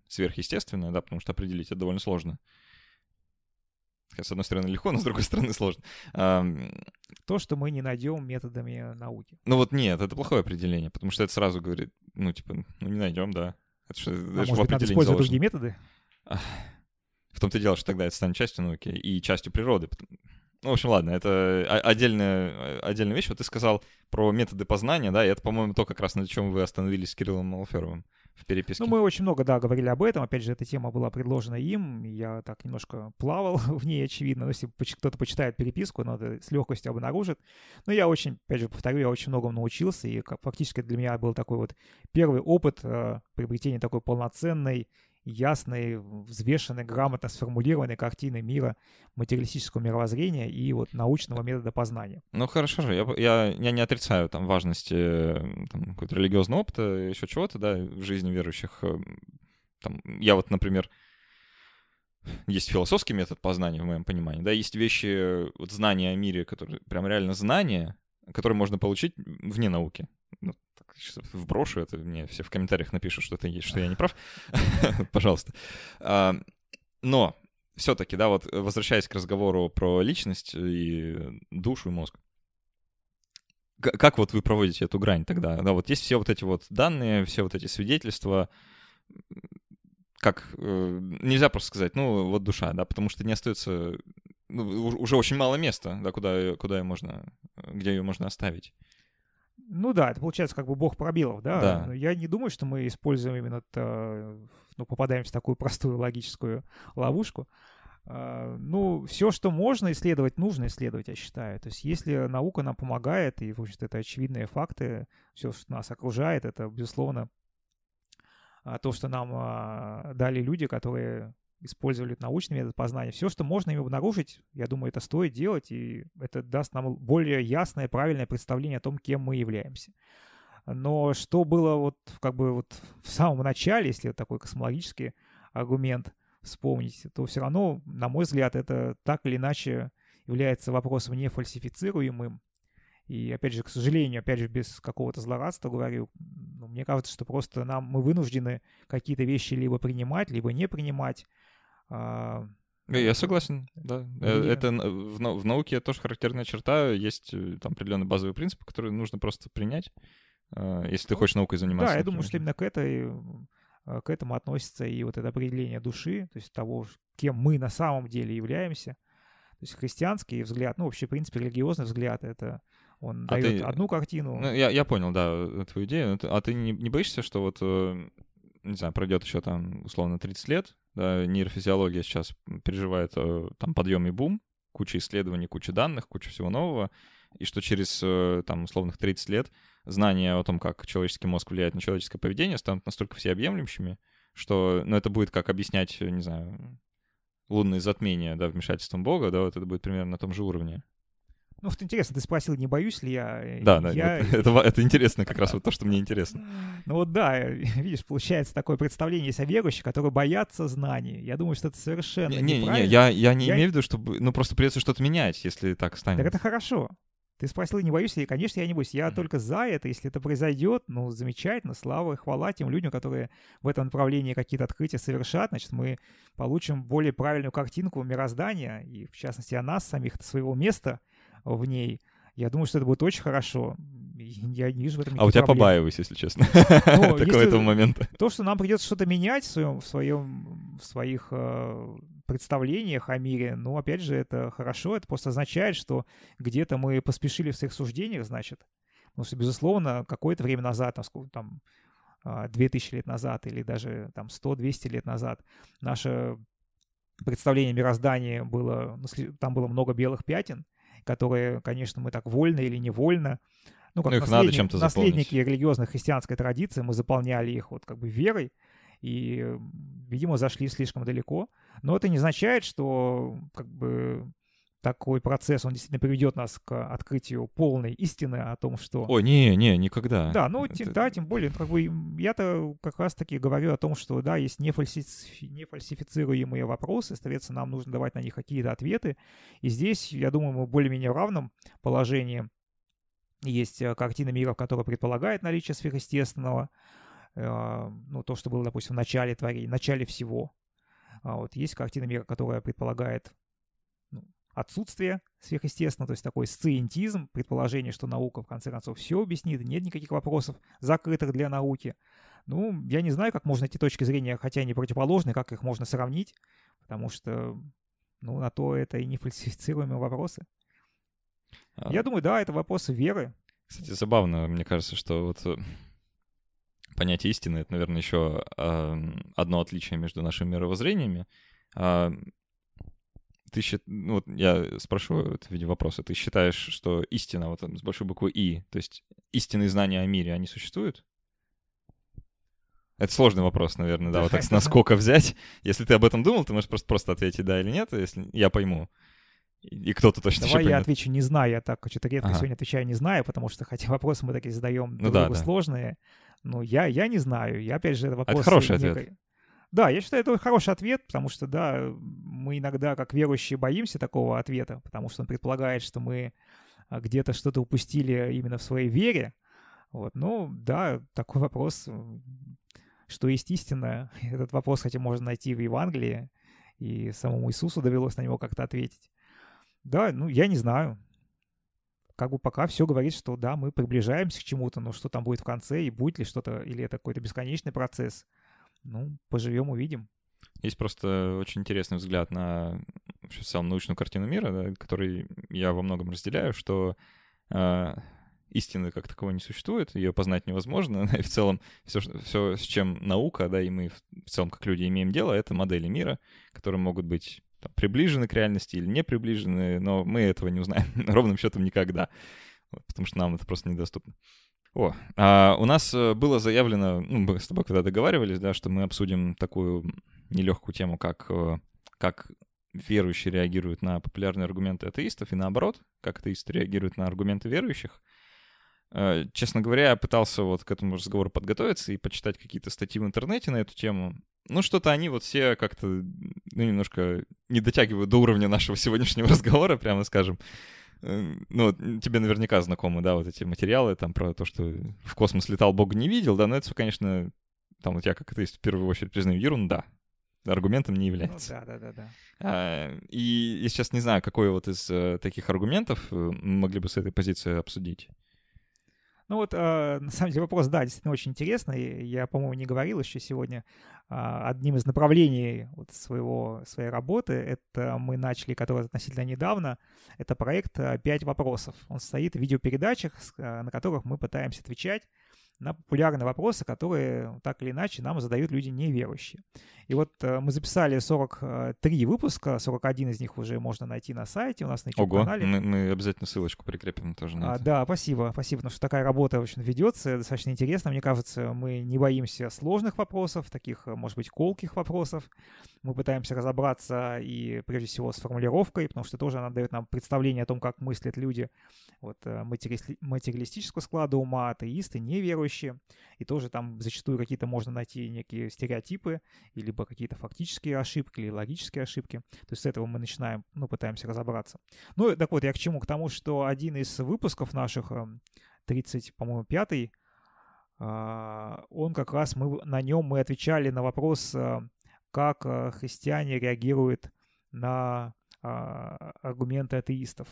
сверхъестественное, да, потому что определить это довольно сложно. С одной стороны, легко, но с другой стороны, сложно. То, что мы не найдем методами науки. Ну вот нет, это плохое определение, потому что это сразу говорит, ну типа, ну не найдем, да. Это же, может быть, надо использовать другие методы? В том-то и дело, что тогда это станет частью науки и частью природы. Ну, в общем, ладно, это отдельная вещь. Вот ты сказал про методы познания, да, и это, по-моему, то как раз, на чем вы остановились с Кириллом Алферовым в переписке. Ну, мы очень много, да, говорили об этом. Опять же, эта тема была предложена им. Я так немножко плавал в ней, очевидно. Но если кто-то почитает переписку, он это с легкостью обнаружит. Но я очень, опять же, повторю, я очень многому научился. И фактически для меня был такой вот первый опыт приобретения такой полноценной, ясной, взвешенной, грамотно сформулированной картины мира, материалистического мировоззрения и вот научного метода познания. Ну хорошо же, я не отрицаю там важности там, какого-то религиозного опыта, еще чего-то, да, в жизни верующих. Там, я вот, например, есть философский метод познания, в моем понимании, да, есть вещи, вот знания о мире, которые прям реально знания, которые можно получить вне науки. Ну, так, вброшу это, мне все в комментариях напишут, что это есть, что я не прав. Пожалуйста. Но все-таки, да, вот возвращаясь к разговору про личность и душу, и мозг, как вот вы проводите эту грань тогда? Да, вот есть все вот эти вот данные, все вот эти свидетельства. Как? Нельзя просто сказать, ну, вот душа, да, потому что не остается... Ну, уже очень мало места, да, где ее можно оставить. Ну да, это получается как бы бог пробелов, да? Да. Я не думаю, что мы используем именно, попадаем в такую простую логическую ловушку. Ну, все, что можно исследовать, нужно исследовать, я считаю. То есть если наука нам помогает, и, в общем-то, это очевидные факты, все, что нас окружает, это, безусловно, то, что нам дали люди, которые использовали научный метод познания. Все, что можно им обнаружить, я думаю, это стоит делать, и это даст нам более ясное, правильное представление о том, кем мы являемся. Но что было вот как бы вот в самом начале, если такой космологический аргумент вспомнить, то все равно, на мой взгляд, это так или иначе является вопросом нефальсифицируемым. И, опять же, к сожалению, опять же, без какого-то злорадства говорю, мне кажется, что просто мы вынуждены какие-то вещи либо принимать, либо не принимать. Я согласен, да. Это в науке тоже характерная черта. Есть там определенные базовые принципы, которые нужно просто принять, если ты хочешь наукой заниматься. Да, я думаю, что именно к этому относится и вот это определение души, то есть того, кем мы на самом деле являемся. То есть христианский взгляд, ну, вообще, в принципе, религиозный взгляд — это он дает одну картину. Ну, я понял, да, твою идею. А ты не боишься, что вот, не знаю, пройдет еще там, условно, 30 лет, да, нейрофизиология сейчас переживает там подъем и бум, куча исследований, куча данных, куча всего нового, и что через, там, условных 30 лет знания о том, как человеческий мозг влияет на человеческое поведение, станут настолько всеобъемлющими, что, ну, это будет как объяснять, не знаю, лунные затмения, да, вмешательством Бога, да, вот это будет примерно на том же уровне. Ну, вот интересно, ты спросил, не боюсь ли я... Да, это интересно как раз вот то, что мне интересно. Ну вот да, видишь, получается такое представление есть о верующих, которые боятся знаний. Я думаю, что это совершенно неправильно. Не, я не имею в виду, что... Ну, просто придется что-то менять, если так станет. Так это хорошо. Ты спросил, не боюсь ли? Конечно, я не боюсь. Я только за это. Если это произойдет, ну, замечательно. Слава и хвала тем людям, которые в этом направлении какие-то открытия совершат. Значит, мы получим более правильную картинку мироздания и, в частности, о нас самих, своего места в ней. Я думаю, что это будет очень хорошо. Я не вижу в этом никаких проблем. А у тебя побаиваюсь, если честно, такого этого момента. То, что нам придется что-то менять в своих представлениях о мире, ну, опять же, это хорошо, это просто означает, что где-то мы поспешили в своих суждениях, значит. Потому что, безусловно, какое-то время назад, там, 2000 лет назад или даже там 100-200 лет назад наше представление мироздания было, ну, там было много белых пятен, которые, конечно, мы так вольно или невольно, ну, как наследники религиозно-христианской традиции, мы заполняли их вот как бы верой, и, видимо, зашли слишком далеко. Но это не означает, что как бы такой процесс, он действительно приведет нас к открытию полной истины о том, что... Ой, не, никогда. Да, ну, это... тем более, как бы я-то как раз-таки говорю о том, что, да, есть нефальсифицируемые вопросы, соответственно, нам нужно давать на них какие-то ответы. И здесь, я думаю, мы более-менее в равном положении. Есть картина мира, которая предполагает наличие сверхъестественного, ну, то, что было, допустим, в начале творения, в начале всего. А вот есть картина мира, которая предполагает отсутствие сверхъестественного, то есть такой сциентизм, предположение, что наука, в конце концов, все объяснит, нет никаких вопросов, закрытых для науки. Ну, я не знаю, как можно эти точки зрения, хотя они противоположны, как их можно сравнить, потому что, ну, на то это и нефальсифицируемые вопросы. Я думаю, да, это вопросы веры. Кстати, забавно, мне кажется, что вот... Понятие истины — это, наверное, еще одно отличие между нашими мировоззрениями. Я спрошу в виде вопроса. Ты считаешь, что истина вот с большой буквы «и», то есть истинные знания о мире, они существуют? Это сложный вопрос, наверное, да, вот так насколько взять. Если ты об этом думал, ты можешь просто ответить «да» или «нет», если я пойму. И кто-то точно еще поймет. Давай я отвечу «не знаю». Я так что-то редко сегодня отвечаю «не знаю», потому что, хотя вопросы мы такие задаем другу сложные. Ну, я не знаю. Я, опять же, это вопрос... Это хороший ответ. Да, я считаю, это хороший ответ, потому что, да, мы иногда, как верующие, боимся такого ответа, потому что он предполагает, что мы где-то что-то упустили именно в своей вере. Вот. Ну, да, такой вопрос, что есть истина. Этот вопрос, хотя можно найти в Евангелии, и самому Иисусу довелось на него как-то ответить. Да, ну, я не знаю. Как бы пока все говорит, что да, мы приближаемся к чему-то, но что там будет в конце, и будет ли что-то, или это какой-то бесконечный процесс, ну, поживем, увидим. Есть просто очень интересный взгляд на вообще, саму научную картину мира, да, который я во многом разделяю, что истины как таковой не существует, ее познать невозможно, и в целом все, с чем наука, да, и мы в целом как люди имеем дело, это модели мира, которые могут быть... приближены к реальности или не приближены, но мы этого не узнаем ровным счетом никогда, потому что нам это просто недоступно. У нас было заявлено, мы с тобой когда договаривались, да, что мы обсудим такую нелегкую тему, как верующие реагируют на популярные аргументы атеистов и наоборот, как атеисты реагируют на аргументы верующих. Честно говоря, я пытался вот к этому разговору подготовиться и почитать какие-то статьи в интернете на эту тему. Ну, что-то они вот все как-то, немножко не дотягивают до уровня нашего сегодняшнего разговора, прямо скажем. Ну, тебе наверняка знакомы, да, вот эти материалы там про то, что в космос летал, Бога не видел, да, но это все, конечно, там вот я как атеист в первую очередь признаю, ерунда. Аргументом не является. Ну, да. И я сейчас не знаю, какой вот из таких аргументов мы могли бы с этой позиции обсудить. Ну вот, на самом деле, вопрос, да, действительно очень интересный. Я, по-моему, не говорил еще сегодня. Одним из направлений вот своей работы, это мы начали, который относительно недавно, это проект «Пять вопросов». Он состоит в видеопередачах, на которых мы пытаемся отвечать на популярные вопросы, которые так или иначе нам задают люди неверующие. И вот мы записали 43 выпуска, 41 из них уже можно найти на сайте, у нас на YouTube-канале. Ого, мы обязательно ссылочку прикрепим тоже на это. Да, спасибо, потому что такая работа, в общем, ведется, достаточно интересно, мне кажется, мы не боимся сложных вопросов, таких, может быть, колких вопросов. Мы пытаемся разобраться и, прежде всего, с формулировкой, потому что тоже она дает нам представление о том, как мыслят люди, вот материалистического склада ума, атеисты, неверующие, проще. И тоже там зачастую какие-то можно найти некие стереотипы, либо какие-то фактические ошибки, или логические ошибки. То есть с этого мы начинаем, ну, пытаемся разобраться. Ну, так вот, я к чему? К тому, что один из выпусков наших, 30, по-моему, 5-й, он как раз, на нем мы отвечали на вопрос, как христиане реагируют на аргументы атеистов.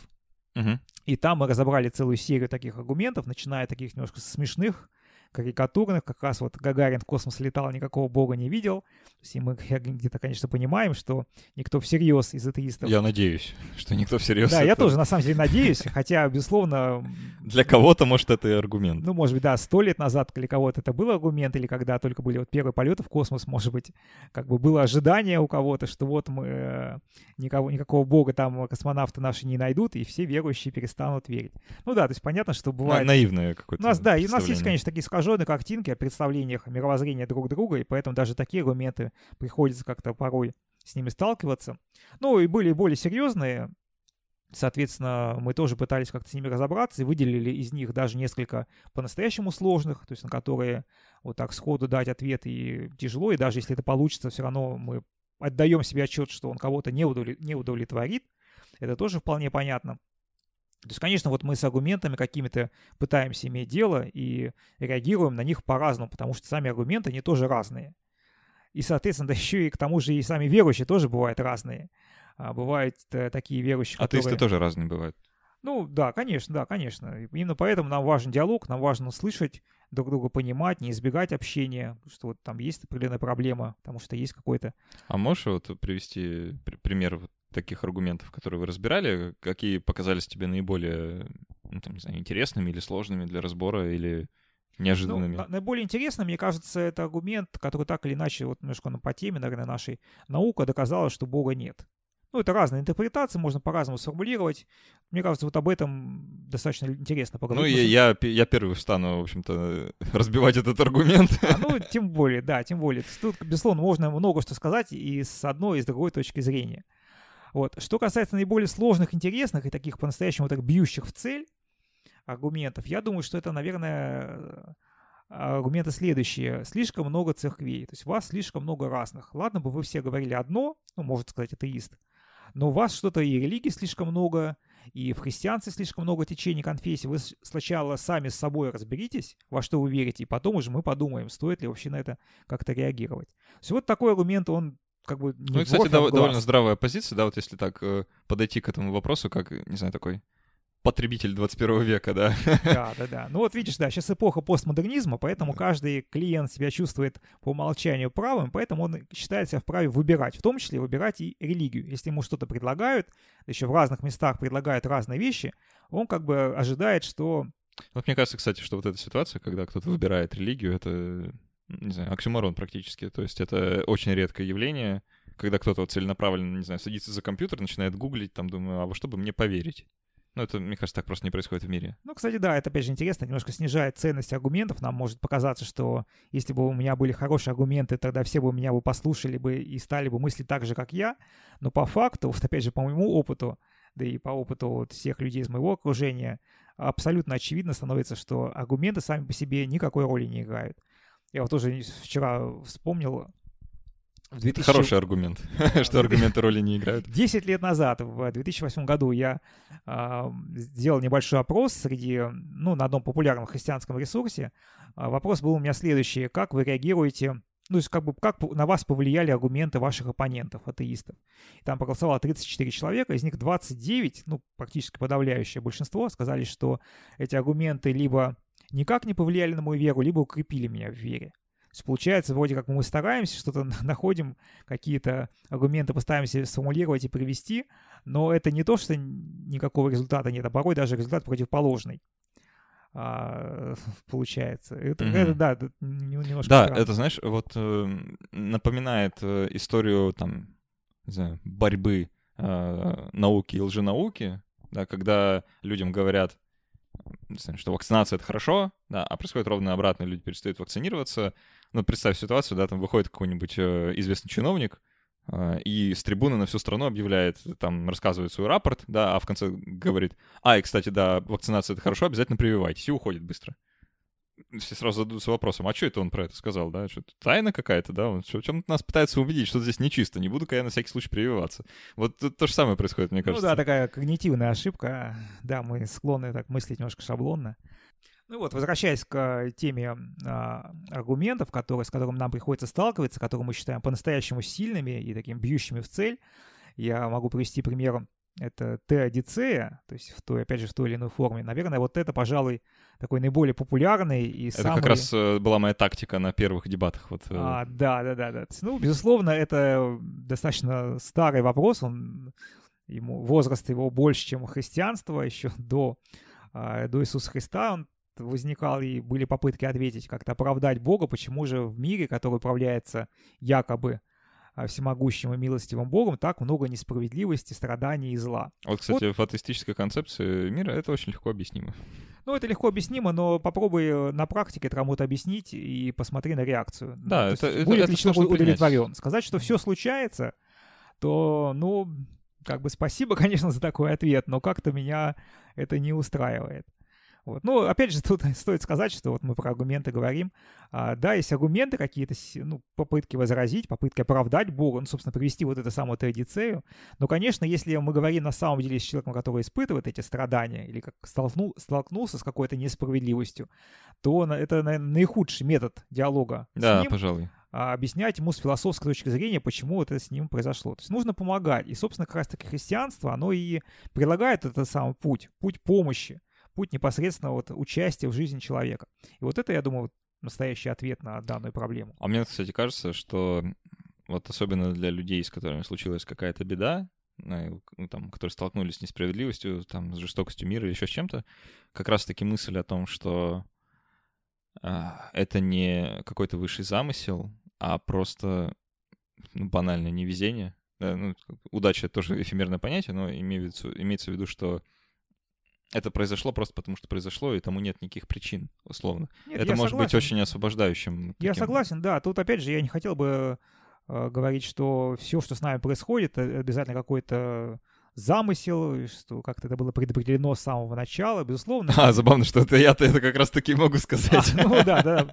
Угу. И там мы разобрали целую серию таких аргументов, начиная от таких немножко смешных, карикатурных, как раз вот Гагарин в космос летал, никакого бога не видел. И мы где-то, конечно, понимаем, что никто всерьез из атеистов... Я надеюсь, что никто всерьез... Да, я тоже на самом деле надеюсь, хотя, безусловно... Для кого-то, может, это и аргумент. Ну, может быть, да, 100 лет назад для кого-то это был аргумент, или когда только были вот первые полеты в космос, может быть, как бы было ожидание у кого-то, что вот мы... Никакого бога там космонавты наши не найдут, и все верующие перестанут верить. Ну да, то есть понятно, что бывает... Наивное какое-то представление. Да, и у нас есть, конечно, такие искаженные картинки о представлениях мировоззрения друг друга, и поэтому даже такие аргументы приходится как-то порой с ними сталкиваться. Ну и были более серьезные, соответственно, мы тоже пытались как-то с ними разобраться и выделили из них даже несколько по-настоящему сложных, то есть на которые вот так сходу дать ответ и тяжело, и даже если это получится, все равно мы отдаем себе отчет, что он кого-то не удовлетворит, это тоже вполне понятно. То есть, конечно, вот мы с аргументами какими-то пытаемся иметь дело и реагируем на них по-разному, потому что сами аргументы, они тоже разные. И, соответственно, да еще и к тому же и сами верующие тоже бывают разные. Бывают такие верующие, которые... Атеисты тоже разные бывают. Ну, да, конечно. Именно поэтому нам важен диалог, нам важно слышать, друг друга понимать, не избегать общения, что вот там есть определенная проблема, потому что есть какой-то... А можешь вот привести пример вот таких аргументов, которые вы разбирали? Какие показались тебе наиболее, ну, там, не знаю, интересными или сложными для разбора, или неожиданными? Ну, наиболее интересным, мне кажется, это аргумент, который так или иначе, вот немножко по теме, наверное, нашей, наука доказала, что Бога нет. Ну, это разные интерпретации, можно по-разному сформулировать. Мне кажется, вот об этом достаточно интересно поговорить. Ну, я первый встану, в общем-то, разбивать этот аргумент. Тем более. Тут, безусловно, можно много что сказать и с одной, и с другой точки зрения. Вот. Что касается наиболее сложных, интересных и таких по-настоящему так бьющих в цель аргументов, я думаю, что это, наверное... Аргументы следующие. Слишком много церквей, то есть у вас слишком много разных. Ладно бы вы все говорили одно, ну, может сказать, атеист, но у вас что-то и религии слишком много, и в христианстве слишком много течений, конфессий. Вы сначала сами с собой разберитесь, во что вы верите, и потом уже мы подумаем, стоит ли вообще на это как-то реагировать. То есть вот такой аргумент, он как бы... Ну и, кстати, довольно здравая позиция, да, вот если так подойти к этому вопросу, как, не знаю, такой... Потребитель 21 века, да. Да. Ну вот видишь, да, сейчас эпоха постмодернизма, поэтому каждый клиент себя чувствует по умолчанию правым, поэтому он считает себя вправе выбирать, в том числе выбирать и религию. Если ему что-то предлагают, еще в разных местах предлагают разные вещи, он как бы ожидает, что... Вот мне кажется, кстати, что вот эта ситуация, когда кто-то выбирает религию, это, не знаю, оксюморон практически, то есть это очень редкое явление, когда кто-то вот целенаправленно, не знаю, садится за компьютер, начинает гуглить, там, думаю, а во что бы мне поверить? Ну, это, мне кажется, так просто не происходит в мире. Ну, кстати, да, это, опять же, интересно, немножко снижает ценность аргументов. Нам может показаться, что если бы у меня были хорошие аргументы, тогда все бы меня бы послушали бы и стали бы мыслить так же, как я. Но по факту, вот опять же, по моему опыту, да и по опыту вот всех людей из моего окружения, абсолютно очевидно становится, что аргументы сами по себе никакой роли не играют. Я вот тоже вчера вспомнил... Хороший аргумент, что аргументы роли не играют. 10 лет назад, в 2008 году, я сделал небольшой опрос среди, ну, на одном популярном христианском ресурсе. Вопрос был у меня следующий. Как вы реагируете, ну, то есть как бы как на вас повлияли аргументы ваших оппонентов, атеистов? Там проголосовало 34 человека, из них 29, ну, практически подавляющее большинство, сказали, что эти аргументы либо никак не повлияли на мою веру, либо укрепили меня в вере. То есть получается, вроде как мы стараемся, что-то находим, какие-то аргументы пытаемся сформулировать и привести, но это не то, что никакого результата нет, а порой даже результат противоположный получается. Это да, немножко странно. Да, это, знаешь, вот напоминает историю, там, не знаю, борьбы науки и лженауки, да, когда людям говорят, что вакцинация — это хорошо, да, а происходит ровно обратно, люди перестают вакцинироваться. Ну, представь ситуацию, да, там выходит какой-нибудь известный чиновник и с трибуны на всю страну объявляет, там, рассказывает свой рапорт, да, а в конце говорит, и, кстати, да, вакцинация — это хорошо, обязательно прививайтесь, и уходит быстро. все сразу задаются вопросом, а что это он про это сказал, да? Что-то тайна какая-то, да? Он в чем-то нас пытается убедить, что здесь нечисто. Не буду-ка я на всякий случай прививаться. Вот то же самое происходит, мне кажется. Ну да, такая когнитивная ошибка. Да, мы склонны так мыслить немножко шаблонно. Ну вот, возвращаясь к теме аргументов, с которым нам приходится сталкиваться, которые мы считаем по-настоящему сильными и такими бьющими в цель, я могу привести пример. Это теодицея, то есть, в той или иной форме. Наверное, вот это, пожалуй, такой наиболее популярный и самый... Это как раз была моя тактика на первых дебатах. Вот. Да. Ну, безусловно, это достаточно старый вопрос. Возраст его больше, чем христианство, еще до Иисуса Христа он возникал, и были попытки ответить, как-то оправдать Бога, почему же в мире, который управляется якобы всемогущим и милостивым Богом, так много несправедливости, страданий и зла. Вот, кстати, в атеистической концепции мира это очень легко объяснимо. Ну, это легко объяснимо, но попробуй на практике это кому-то объяснить и посмотри на реакцию. Да, это будет лично удовлетворен. Принять. Сказать, что все случается, то, спасибо, конечно, за такой ответ, но как-то меня это не устраивает. Вот. Ну, опять же, тут стоит сказать, что вот мы про аргументы говорим. Да, есть аргументы какие-то, попытки возразить, попытки оправдать Бога, собственно, привести вот эту самую теодицею. Но, конечно, если мы говорим на самом деле с человеком, который испытывает эти страдания или как столкнулся с какой-то несправедливостью, то это, наверное, наихудший метод диалога с ним. Да, пожалуй. Объяснять ему с философской точки зрения, почему это с ним произошло. То есть нужно помогать. И, собственно, как раз-таки христианство, оно и предлагает этот самый путь помощи, путь непосредственного участия в жизни человека. И вот это, я думаю, настоящий ответ на данную проблему. А мне, кстати, кажется, что вот особенно для людей, с которыми случилась какая-то беда, которые столкнулись с несправедливостью, с жестокостью мира или еще с чем-то, как раз-таки мысль о том, что это не какой-то высший замысел, а просто банальное невезение. Да, удача — это тоже эфемерное понятие, но имеется в виду, что это произошло просто потому, что произошло, и тому нет никаких причин, условно. Нет, это может быть очень освобождающим. Я согласен, да. Тут, опять же, я не хотел бы говорить, что все, что с нами происходит, обязательно какой-то замысел, что как-то это было предопределено с самого начала, безусловно. Забавно, что это я-то это как раз-таки могу сказать.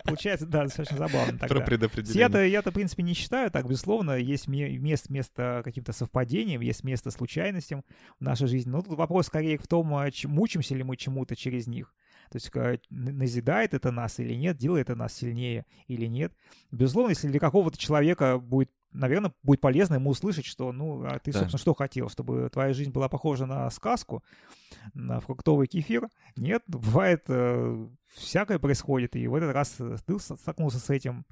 Получается, да, достаточно забавно тогда. Про предопределение. Я-то, в принципе, не считаю так, безусловно. Есть место каким-то совпадениям, есть место случайностям в нашей жизни. Но тут вопрос скорее в том, мучимся ли мы чему-то через них. То есть назидает это нас или нет, делает это нас сильнее или нет. Безусловно, если для какого-то человека будет полезно ему услышать, что, собственно, что хотел, чтобы твоя жизнь была похожа на сказку, на фруктовый кефир. Нет, бывает, всякое происходит, и в этот раз ты столкнулся с этим,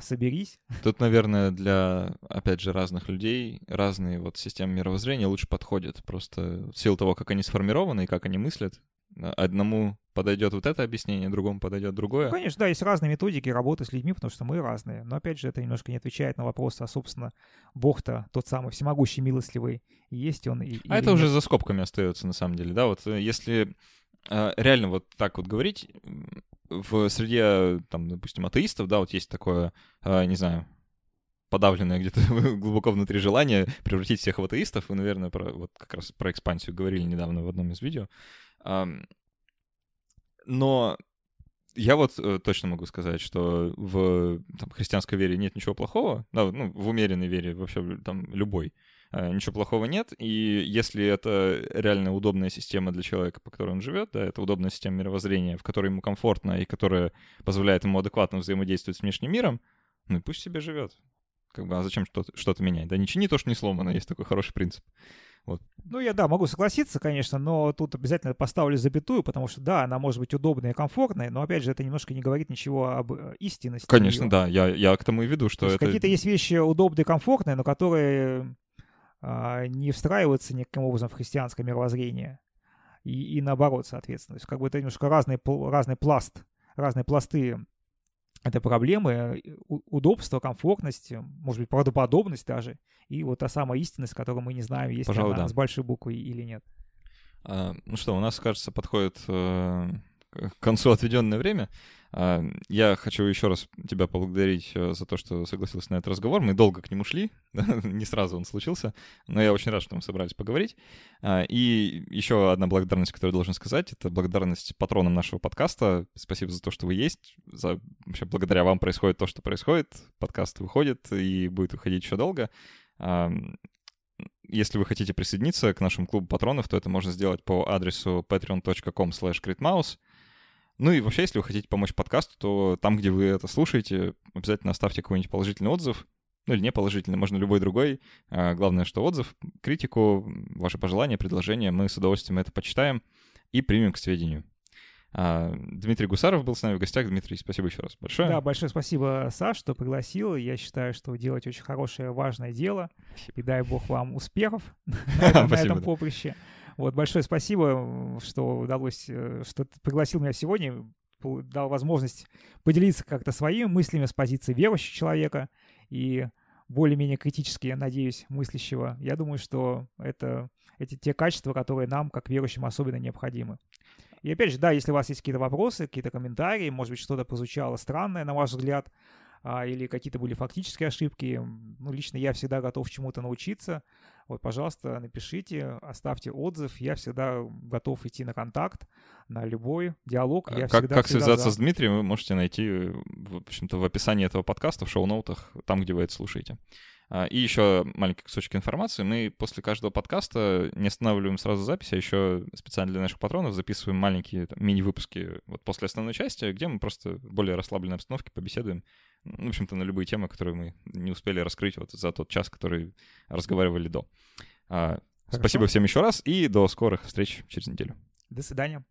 соберись. Тут, наверное, для, опять же, разных людей разные системы мировоззрения лучше подходят, просто в силу того, как они сформированы и как они мыслят. Одному подойдет это объяснение, другому подойдет другое. Ну, конечно, да, есть разные методики работы с людьми, потому что мы разные. Но, опять же, это немножко не отвечает на вопрос, собственно, Бог-то тот самый всемогущий, милостливый, есть он или это нет. Уже за скобками остается, на самом деле, да? Вот если реально так говорить, в среде, допустим, атеистов, да, есть такое, не знаю, подавленное где-то глубоко внутри желание превратить всех в атеистов. Вы, наверное, как раз про экспансию говорили недавно в одном из видео. Но я точно могу сказать, что в христианской вере нет ничего плохого, в умеренной вере вообще любой ничего плохого нет, и если это реально удобная система для человека, по которой он живет, да, это удобная система мировоззрения, в которой ему комфортно и которая позволяет ему адекватно взаимодействовать с внешним миром, и пусть себе живет. А зачем что-то менять? Да не чини то, что не сломано, есть такой хороший принцип. Вот. Я могу согласиться, конечно, но тут обязательно поставлю запятую, потому что, да, она может быть удобной и комфортной, но, опять же, это немножко не говорит ничего об истинности. Конечно, ее. Да, я к тому и веду, что это... Какие-то есть вещи удобные и комфортные, но которые не встраиваются никаким образом в христианское мировоззрение. И наоборот, соответственно. То есть это немножко разные пласты этой проблемы. Удобство, комфортность, может быть, правдоподобность даже. И та самая истинность, которую мы не знаем, есть ли она с большой буквы или нет. Ну что, у нас, кажется, подходит к концу отведенное время. Я хочу еще раз тебя поблагодарить за то, что согласился на этот разговор. Мы долго к нему шли, не сразу он случился, но я очень рад, что мы собрались поговорить. И еще одна благодарность, которую я должен сказать, это благодарность патронам нашего подкаста. Спасибо за то, что вы есть. Вообще благодаря вам происходит то, что происходит. Подкаст выходит и будет выходить еще долго. Если вы хотите присоединиться к нашему клубу патронов, то это можно сделать по адресу patreon.com/critmouse. Ну и вообще, если вы хотите помочь подкасту, то там, где вы это слушаете, обязательно оставьте какой-нибудь положительный отзыв. Ну или не положительный, можно любой другой. Главное, что отзыв, критику, ваши пожелания, предложения. Мы с удовольствием это почитаем и примем к сведению. Дмитрий Гусаров был с нами в гостях. Дмитрий, спасибо еще раз большое. Да, большое спасибо, Саш, что пригласил. Я считаю, что вы делаете очень хорошее, важное дело. Спасибо. И дай бог вам успехов на этом поприще. Вот, большое спасибо, что удалось, что ты пригласил меня сегодня, дал возможность поделиться как-то своими мыслями с позиции верующего человека и более-менее критически, я надеюсь, мыслящего. Я думаю, что эти те качества, которые нам, как верующим, особенно необходимы. И опять же, да, если у вас есть какие-то вопросы, какие-то комментарии, может быть, что-то прозвучало странное, на ваш взгляд, или какие-то были фактические ошибки. Ну, лично я всегда готов чему-то научиться. Вот, пожалуйста, напишите, оставьте отзыв. Я всегда готов идти на контакт, на любой диалог. Как связаться с Дмитрием, вы можете найти, в общем-то, в описании этого подкаста, в шоу-ноутах, там, где вы это слушаете. И еще маленький кусочек информации. Мы после каждого подкаста не останавливаем сразу запись, а еще специально для наших патронов записываем маленькие там мини-выпуски вот после основной части, где мы просто в более расслабленной обстановке побеседуем, в общем-то, на любые темы, которые мы не успели раскрыть вот за тот час, который разговаривали до. Спасибо всем еще раз и до скорых встреч через неделю. До свидания.